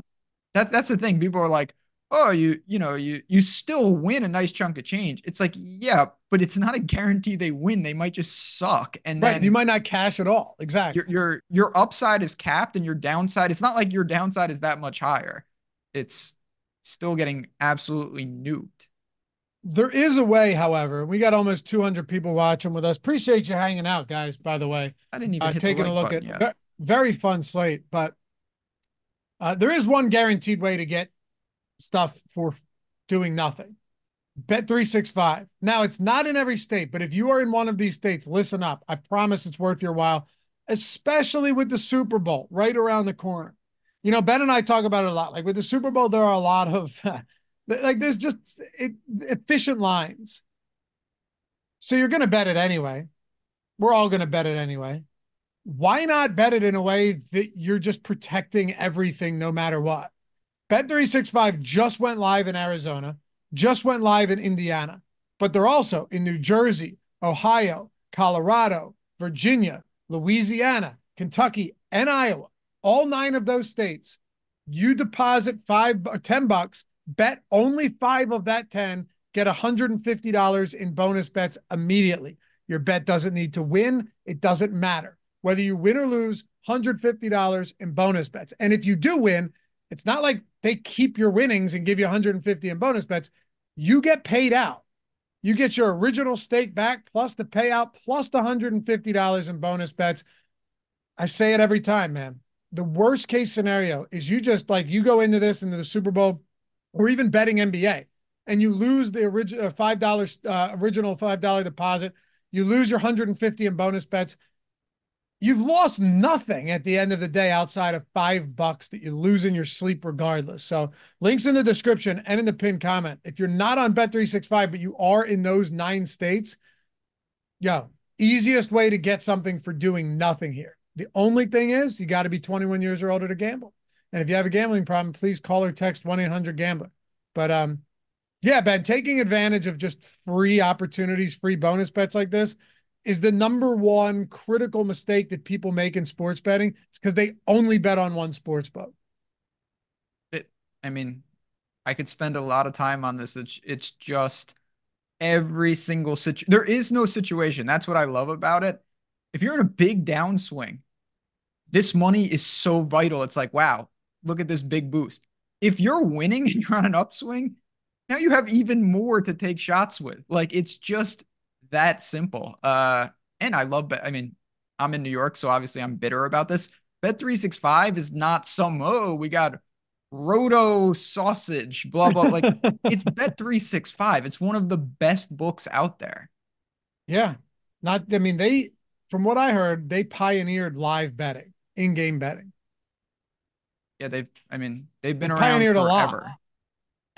That's the thing. People are like, oh, you still win a nice chunk of change. It's like, yeah, but it's not a guarantee they win. They might just suck. And right, then you might not cash at all. Exactly. Your upside is capped and your downside, it's not like your downside is that much higher. It's still getting absolutely nuked. There is a way, however. We got almost 200 people watching with us. Appreciate you hanging out, guys, by the way. I didn't even hit taking the like a look at yet. Very fun slate, but there is one guaranteed way to get stuff for doing nothing. Bet365. Now, it's not in every state, but if you are in one of these states, listen up. I promise it's worth your while, especially with the Super Bowl right around the corner. You know, Ben and I talk about it a lot. Like, with the Super Bowl, there are a lot of like, there's just efficient lines. So you're going to bet it anyway. We're all going to bet it anyway. why not bet it in a way that you're just protecting everything no matter what? Bet365 just went live in Arizona, just went live in Indiana, but they're also in New Jersey, Ohio, Colorado, Virginia, Louisiana, Kentucky, and Iowa. All 9 of those states. You deposit $5 or $10, bet only 5 of that 10, get $150 in bonus bets immediately. Your bet doesn't need to win. It doesn't matter. Whether you win or lose, $150 in bonus bets. And if you do win, it's not like they keep your winnings and give you $150 in bonus bets. You get paid out. You get your original stake back plus the payout plus the $150 in bonus bets. I say it every time, man. The worst case scenario is you just like you go into this, into the Super Bowl or even betting NBA, and you lose the original $5 deposit. You lose your $150 in bonus bets. You've lost nothing at the end of the day outside of $5 that you lose in your sleep regardless. So links in the description and in the pinned comment. If you're not on Bet365, but you are in those 9 states, yo, easiest way to get something for doing nothing here. The only thing is you got to be 21 years or older to gamble. And if you have a gambling problem, please call or text 1-800-GAMBLER. But yeah, Ben, taking advantage of just free opportunities, free bonus bets like this, is the #1 critical mistake that people make in sports betting. It's because they only bet on one sports book. I mean, I could spend a lot of time on this. It's just every single situation. There is no situation. That's what I love about it. If you're in a big downswing, this money is so vital. It's like, wow, look at this big boost. If you're winning and you're on an upswing, now you have even more to take shots with. Like, it's just that simple. And I love, I mean, I'm in New York, so obviously I'm bitter about this. Bet365 is not some, oh, we got roto sausage, blah, blah. Like, it's Bet365. It's one of the best books out there. Yeah. Not, I mean, they, from what I heard, they pioneered live betting, in-game betting. Yeah. They've been around forever. A lot.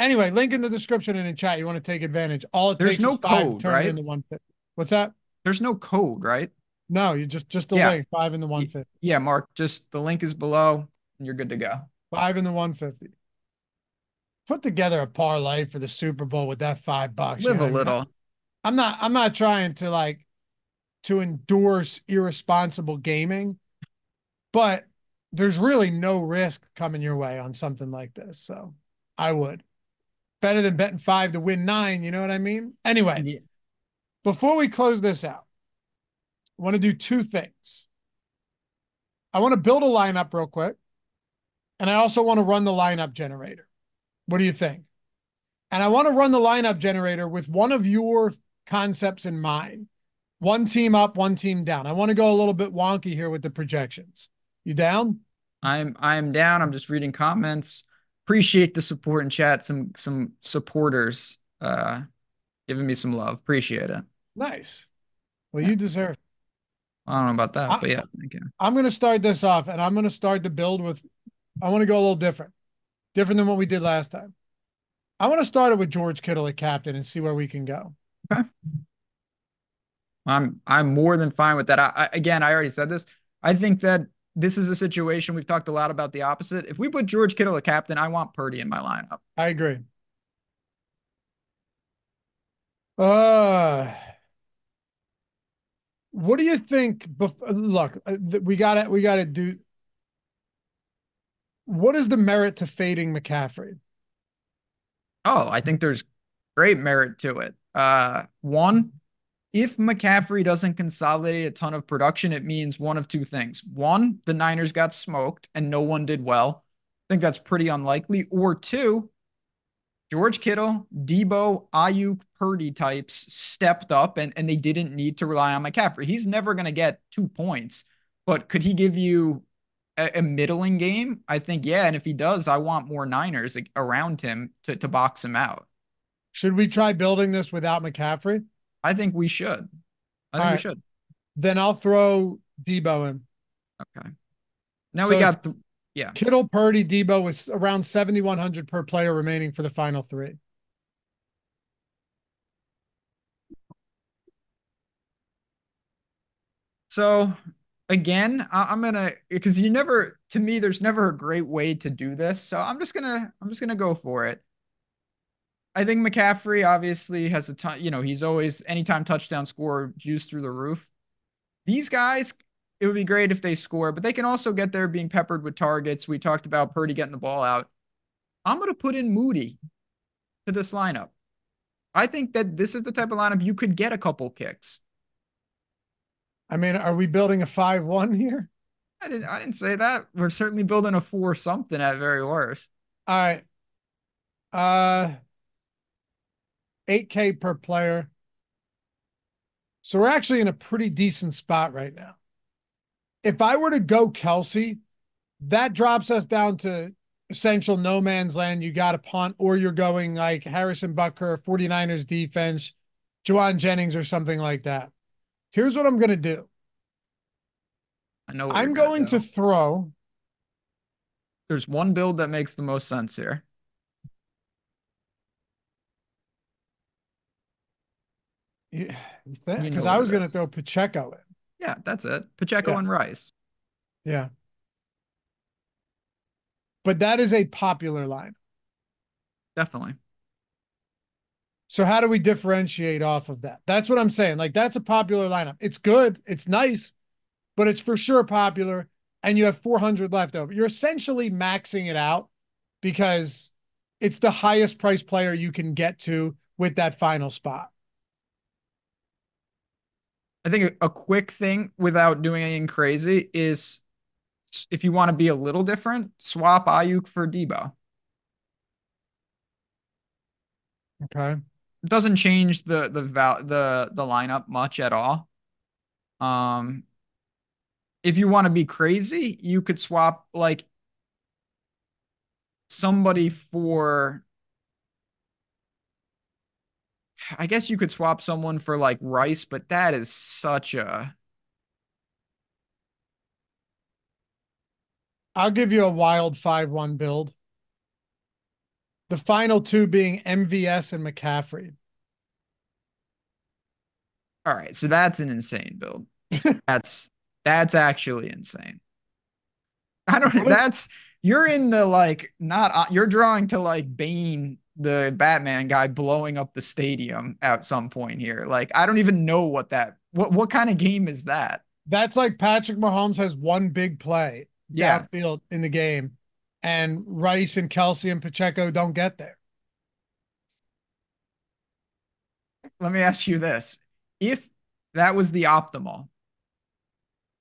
Anyway, link in the description and in chat. You want to take advantage. All it takes is 5 turned into 150. What's that? There's no code, right? No, you just the link, 5 in the 150. Yeah, Mark, just the link is below and you're good to go. 5 in the 150. Put together a parlay for the Super Bowl with that $5. Live a little. I'm not trying to like to endorse irresponsible gaming, but there's really no risk coming your way on something like this. So I would. Better than betting 5 to win 9. You know what I mean? Anyway, yeah. Before we close this out, I want to do 2 things. I want to build a lineup real quick. And I also want to run the lineup generator. What do you think? And I want to run the lineup generator with one of your concepts in mind. One team up, one team down. I want to go a little bit wonky here with the projections. You down? I'm down. I'm just reading comments. Appreciate the support in chat. Some supporters giving me some love. Appreciate it. Nice. Well, yeah. You deserve it. I don't know about that, but yeah. Thank you. I'm going to start this off, and I'm going to start the build with, I want to go a little different than what we did last time. I want to start it with George Kittle at captain and see where we can go. Okay. I'm more than fine with that. I already said this. I think that this is a situation we've talked a lot about the opposite. If we put George Kittle at captain, I want Purdy in my lineup. I agree. What do you think? Look, we gotta do. What is the merit to fading McCaffrey? Oh, I think there's great merit to it. One, if McCaffrey doesn't consolidate a ton of production, it means one of 2 things. One, the Niners got smoked and no one did well. I think that's pretty unlikely. Or 2, George Kittle, Debo, Aiyuk, Purdy types stepped up and they didn't need to rely on McCaffrey. He's never going to get 2 points, but could he give you a middling game? I think, yeah. And if he does, I want more Niners around him to box him out. Should we try building this without McCaffrey? I think we should. I think we should. Then I'll throw Debo in. Okay. Now so we got Kittle, Purdy, Debo was around 7,100 per player remaining for the final 3. So again, I'm going to, because you never, to me, there's never a great way to do this. So I'm just going to go for it. I think McCaffrey obviously has a ton, you know, he's always anytime touchdown score juice through the roof. These guys, it would be great if they score, but they can also get there being peppered with targets. We talked about Purdy getting the ball out. I'm going to put in Moody to this lineup. I think that this is the type of lineup you could get a couple kicks. I mean, are we building a 5-1 here? I didn't say that. We're certainly building a 4-something at very worst. All right. 8K per player. So we're actually in a pretty decent spot right now. If I were to go Kelce, that drops us down to essential no man's land. You got to punt, or you're going like Harrison Butker, 49ers defense, Juwan Jennings, or something like that. Here's what I'm going to do. I know I'm going to throw. There's one build that makes the most sense here. Yeah, because I was going to throw Pacheco in. Yeah, that's it. Pacheco and Rice. Yeah. But that is a popular line. Definitely. So how do we differentiate off of that? That's what I'm saying. Like, that's a popular lineup. It's good. It's nice, but it's for sure popular. And you have 400 left over. You're essentially maxing it out because it's the highest price player you can get to with that final spot. I think a quick thing without doing anything crazy is if you want to be a little different, swap Aiyuk for Debo. Okay. It doesn't change the lineup much at all. If you want to be crazy, you could swap like somebody for, I guess you could swap someone for like Rice, but that is such a. I'll give you a wild 5-1 build. The final two being MVS and McCaffrey. All right. So that's an insane build. That's actually insane. I don't know. You're in the like, not, you're drawing to like Bane, the Batman guy blowing up the stadium at some point here. Like, I don't even know what kind of game is that? That's like Patrick Mahomes has one big play downfield in the game, and Rice and Kelce and Pacheco don't get there. Let me ask you this. If that was the optimal,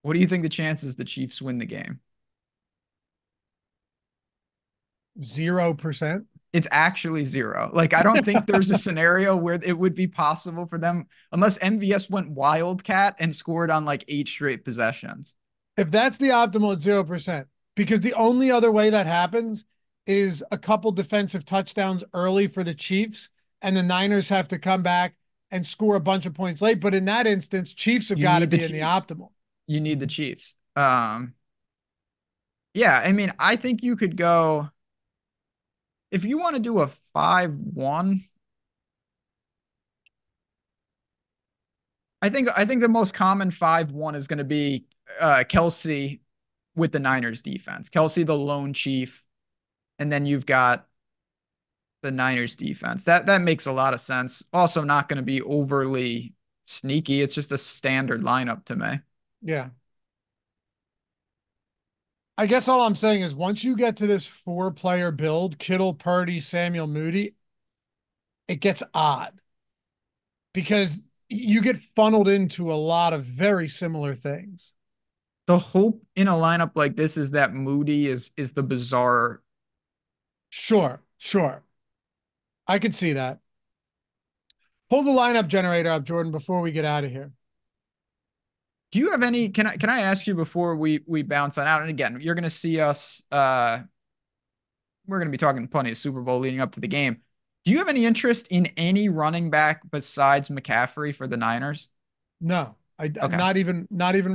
what do you think the chances the Chiefs win the game? 0%. It's actually 0. Like, I don't think there's a scenario where it would be possible for them unless MVS went wildcat and scored on like 8 straight possessions. If that's the optimal, it's 0%, because the only other way that happens is a couple defensive touchdowns early for the Chiefs, and the Niners have to come back and score a bunch of points late. But in that instance, Chiefs have got to be in the optimal. You need the Chiefs. Yeah, I mean, I think you could go. If you want to do a 5-1, I think the most common 5-1 is going to be Kelce with the Niners defense. Kelce, the lone chief, and then you've got the Niners defense. That makes a lot of sense. Also not going to be overly sneaky. It's just a standard lineup to me. Yeah. I guess all I'm saying is once you get to this 4-player build, Kittle, Purdy, Samuel, Moody, it gets odd because you get funneled into a lot of very similar things. The hope in a lineup like this is that Moody is the bizarre. Sure. I could see that. Pull the lineup generator up, Jordan, before we get out of here. Do you have any, can I ask you before we bounce on out? And again, you're going to see us, we're going to be talking plenty of Super Bowl leading up to the game. Do you have any interest in any running back besides McCaffrey for the Niners? No, okay. not even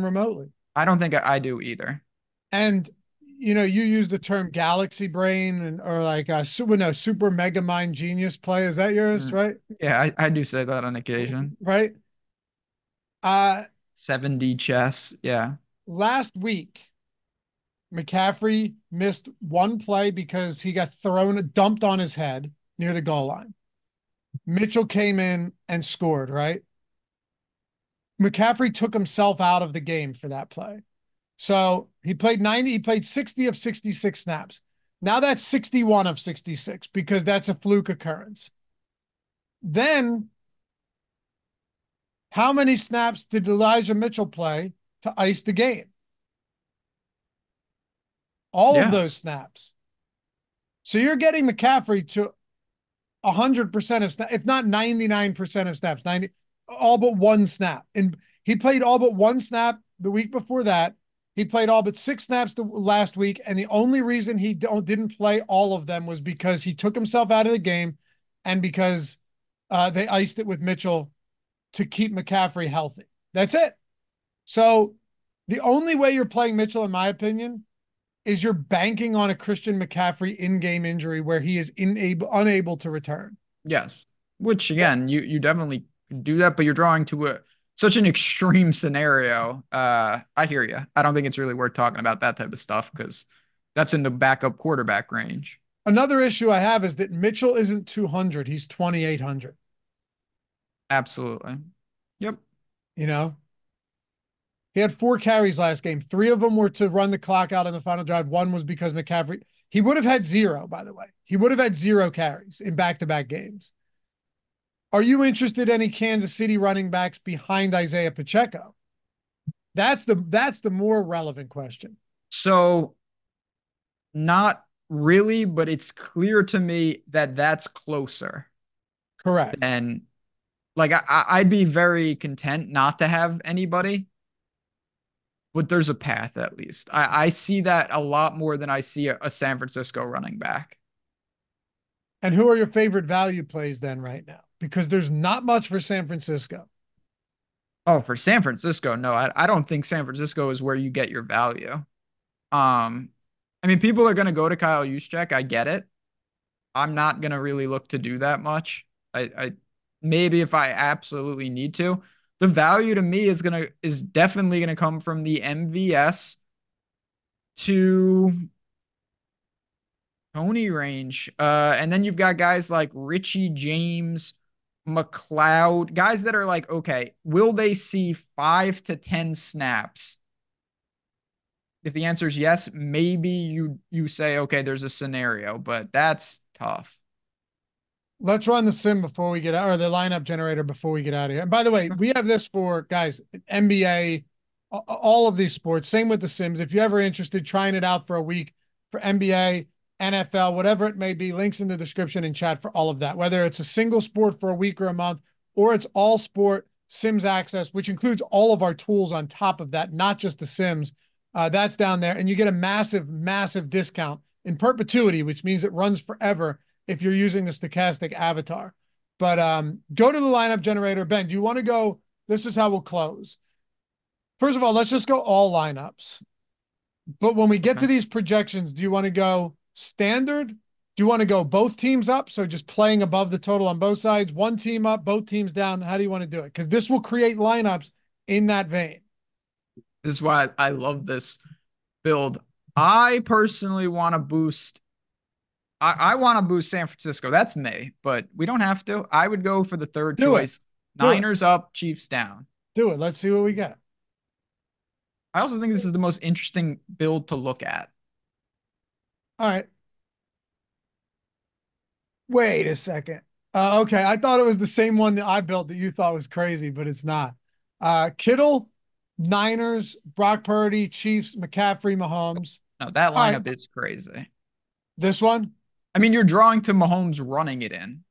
remotely. I don't think I do either. And, you know, you use the term galaxy brain or like a super mega mind genius play. Is that yours? Right? Yeah. I do say that on occasion. Right. 7D chess. Yeah. last week, McCaffrey missed one play because he got dumped on his head near the goal line. Mitchell came in and scored, right? McCaffrey took himself out of the game for that play. So he played 90, he played 60 of 66 snaps. Now that's 61 of 66 because that's a fluke occurrence. Then how many snaps did Elijah Mitchell play to ice the game? All of those snaps. So you're getting McCaffrey to 100% of snaps, if not 99% of snaps, all but one snap. And he played all but one snap the week before that. He played all but six snaps last week. And the only reason he didn't play all of them was because he took himself out of the game and because they iced it with Mitchell to keep McCaffrey healthy. That's it. So the only way you're playing Mitchell, in my opinion, is you're banking on a Christian McCaffrey in-game injury where he is unable to return. Yes, which, again, you definitely do that, but you're drawing to such an extreme scenario. I hear you. I don't think it's really worth talking about that type of stuff because that's in the backup quarterback range. Another issue I have is that Mitchell isn't 200. He's 2,800. Absolutely. Yep. You know? He had 4 carries last game. 3 of them were to run the clock out on the final drive. 1 was because McCaffrey, he would have had 0, by the way. He would have had 0 carries in back-to-back games. Are you interested in any Kansas City running backs behind Isaiah Pacheco? That's the more relevant question. So not really, but it's clear to me that that's closer. Correct. And like, I'd be very content not to have anybody. But there's a path, at least. I see that a lot more than I see a San Francisco running back. And who are your favorite value plays then right now? Because there's not much for San Francisco. Oh, for San Francisco, no. I don't think San Francisco is where you get your value. I mean, people are going to go to Kyle Juszczyk. I get it. I'm not going to really look to do that much. I maybe if I absolutely need to. The value to me is definitely going to come from the MVS to Tony range. And then you've got guys like Richie James, McLeod, guys that are like, okay, will they see 5 to 10 snaps? If the answer is yes, maybe you say, okay, there's a scenario, but that's tough. Let's run the sim before we get out, or the lineup generator before we get out of here. And by the way, we have this for guys, NBA, all of these sports. Same with the sims. If you're ever interested, trying it out for a week for NBA, NFL, whatever it may be, links in the description and chat for all of that. Whether it's a single sport for a week or a month, or it's all sport sims access, which includes all of our tools on top of that, not just the sims. That's down there. And you get a massive, massive discount in perpetuity, which means it runs forever if you're using the Stokastic avatar. But go to the lineup generator. Ben, do you want to go? This is how we'll close. First of all, let's just go all lineups. But when we get to these projections, do you want to go standard? Do you want to go both teams up? So just playing above the total on both sides, one team up, both teams down. How do you want to do it? Because this will create lineups in that vein. This is why I love this build. I personally want to boost San Francisco. That's me, but we don't have to. I would go for the third choice. Niners up, Chiefs down. Do it. Let's see what we got. I also think this is the most interesting build to look at. All right. Wait a second. Okay. I thought it was the same one that I built that you thought was crazy, but it's not. Kittle, Niners, Brock Purdy, Chiefs, McCaffrey, Mahomes. No, that lineup is crazy. This one? I mean, you're drawing to Mahomes running it in.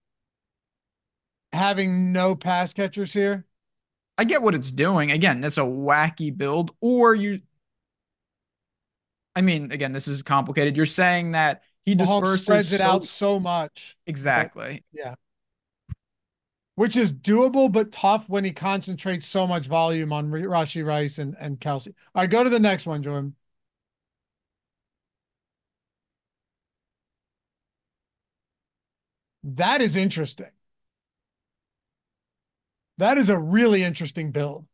Having no pass catchers here? I get what it's doing. Again, that's a wacky build. I mean, again, this is complicated. You're saying that he disperses, spreads it out so much. Exactly. But, yeah. Which is doable, but tough when he concentrates so much volume on Rashee Rice and Kelce. All right, go to the next one, Jordan. That is interesting. That is a really interesting build.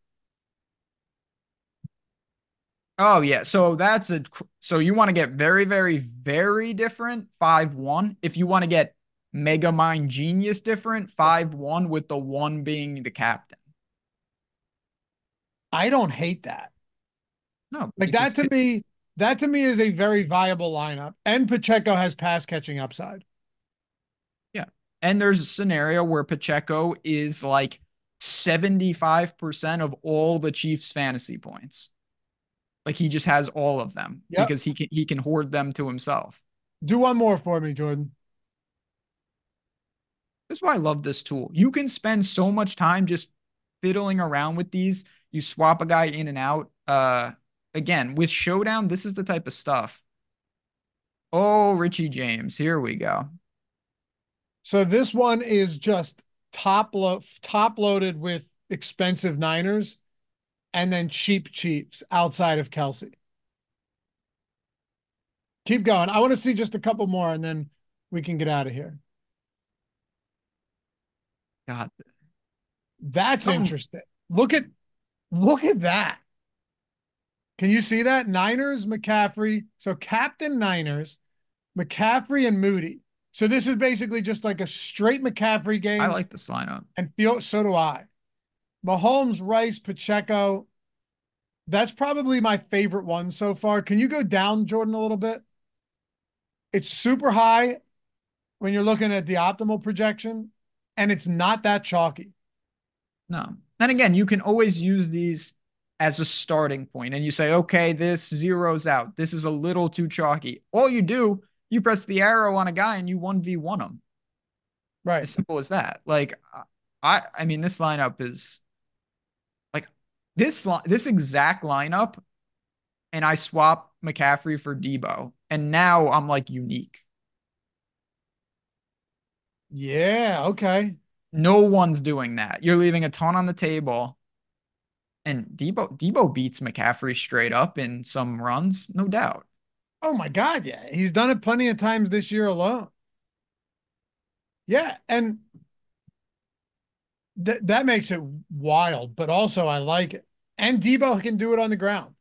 Oh yeah. So that's a, so you want to get very, very, very different 5-1. If you want to get mega mind genius different 5-1 with the one being the captain. I don't hate that. No, like that to me, is a very viable lineup, and Pacheco has pass catching upside. Yeah. And there's a scenario where Pacheco is like 75% of all the Chiefs fantasy points. Like he just has all of them because he can hoard them to himself. Do one more for me, Jordan. That's why I love this tool. You can spend so much time just fiddling around with these. You swap a guy in and out. Again, with Showdown, this is the type of stuff. Oh, Richie James. Here we go. So this one is just top loaded with expensive Niners and then cheap Chiefs outside of Kelce. Keep going. I want to see just a couple more and then we can get out of here. God. That's interesting. Look at that. Can you see that? Niners, McCaffrey. So captain Niners, McCaffrey and Moody. So this is basically just like a straight McCaffrey game. I like this lineup. And so do I. Mahomes, Rice, Pacheco. That's probably my favorite one so far. Can you go down, Jordan, a little bit? It's super high when you're looking at the optimal projection, and it's not that chalky. No. And again, you can always use these as a starting point, and you say, okay, this zeroes out. This is a little too chalky. All you do, you press the arrow on a guy and you 1v1 him. Right. As simple as that. Like, I mean, this lineup is like this exact lineup, and I swap McCaffrey for Debo, and now I'm like unique. Yeah. Okay. No one's doing that. You're leaving a ton on the table. And Debo beats McCaffrey straight up in some runs, no doubt. Oh, my God, yeah. He's done it plenty of times this year alone. Yeah, and that makes it wild, but also I like it. And Debo can do it on the ground.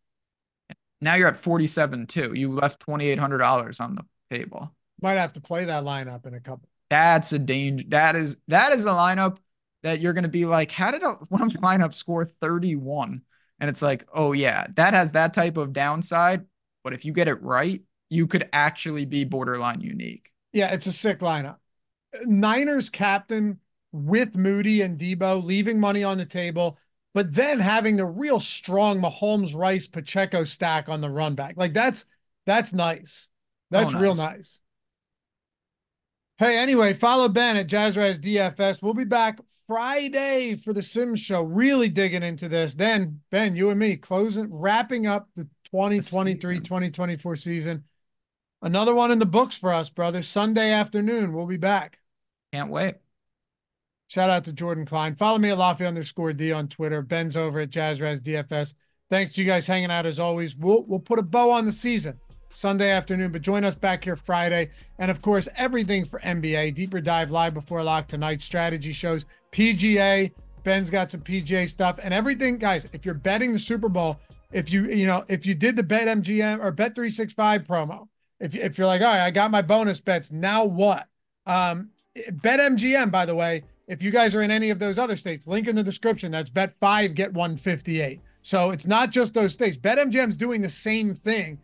Now you're at 47-2. You left $2,800 on the table. Might have to play that lineup in a couple. That's a danger. That is a lineup that you're going to be like, how did one of the lineups score 31? And it's like, oh yeah, that has that type of downside. But if you get it right, you could actually be borderline unique. Yeah, it's a sick lineup. Niners captain with Moody and Debo, leaving money on the table, but then having the real strong Mahomes, Rice, Pacheco stack on the run back. Like that's nice. That's real nice. Hey, anyway, follow Ben at Jazzraz DFS. We'll be back Friday for the Sims Show, really digging into this. Then, Ben, you and me wrapping up the 2023-2024 season. Another one in the books for us, brother. Sunday afternoon, we'll be back. Can't wait. Shout out to Jordan Klein. Follow me at Laffy_D on Twitter. Ben's over at Jazzraz DFS. Thanks to you guys hanging out as always. We'll put a bow on the season Sunday afternoon, but join us back here Friday. And of course, everything for NBA, Deeper Dive Live Before Lock tonight, strategy shows, PGA, Ben's got some PGA stuff and everything. Guys, if you're betting the Super Bowl, if you did the BetMGM or Bet365 promo, if you're like, all right, I got my bonus bets, now what? BetMGM, by the way, if you guys are in any of those other states, link in the description, that's bet 5, get 158. So it's not just those states. BetMGM's doing the same thing.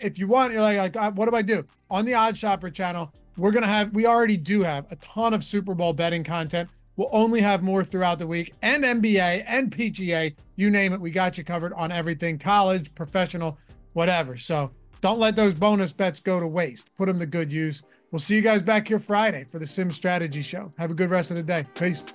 If you want, you're like, what do I do? On the Odd Shopper channel, we already do have a ton of Super Bowl betting content. We'll only have more throughout the week, and NBA and PGA, you name it. We got you covered on everything, college, professional, whatever. So don't let those bonus bets go to waste. Put them to good use. We'll see you guys back here Friday for the Sim Strategy Show. Have a good rest of the day. Peace.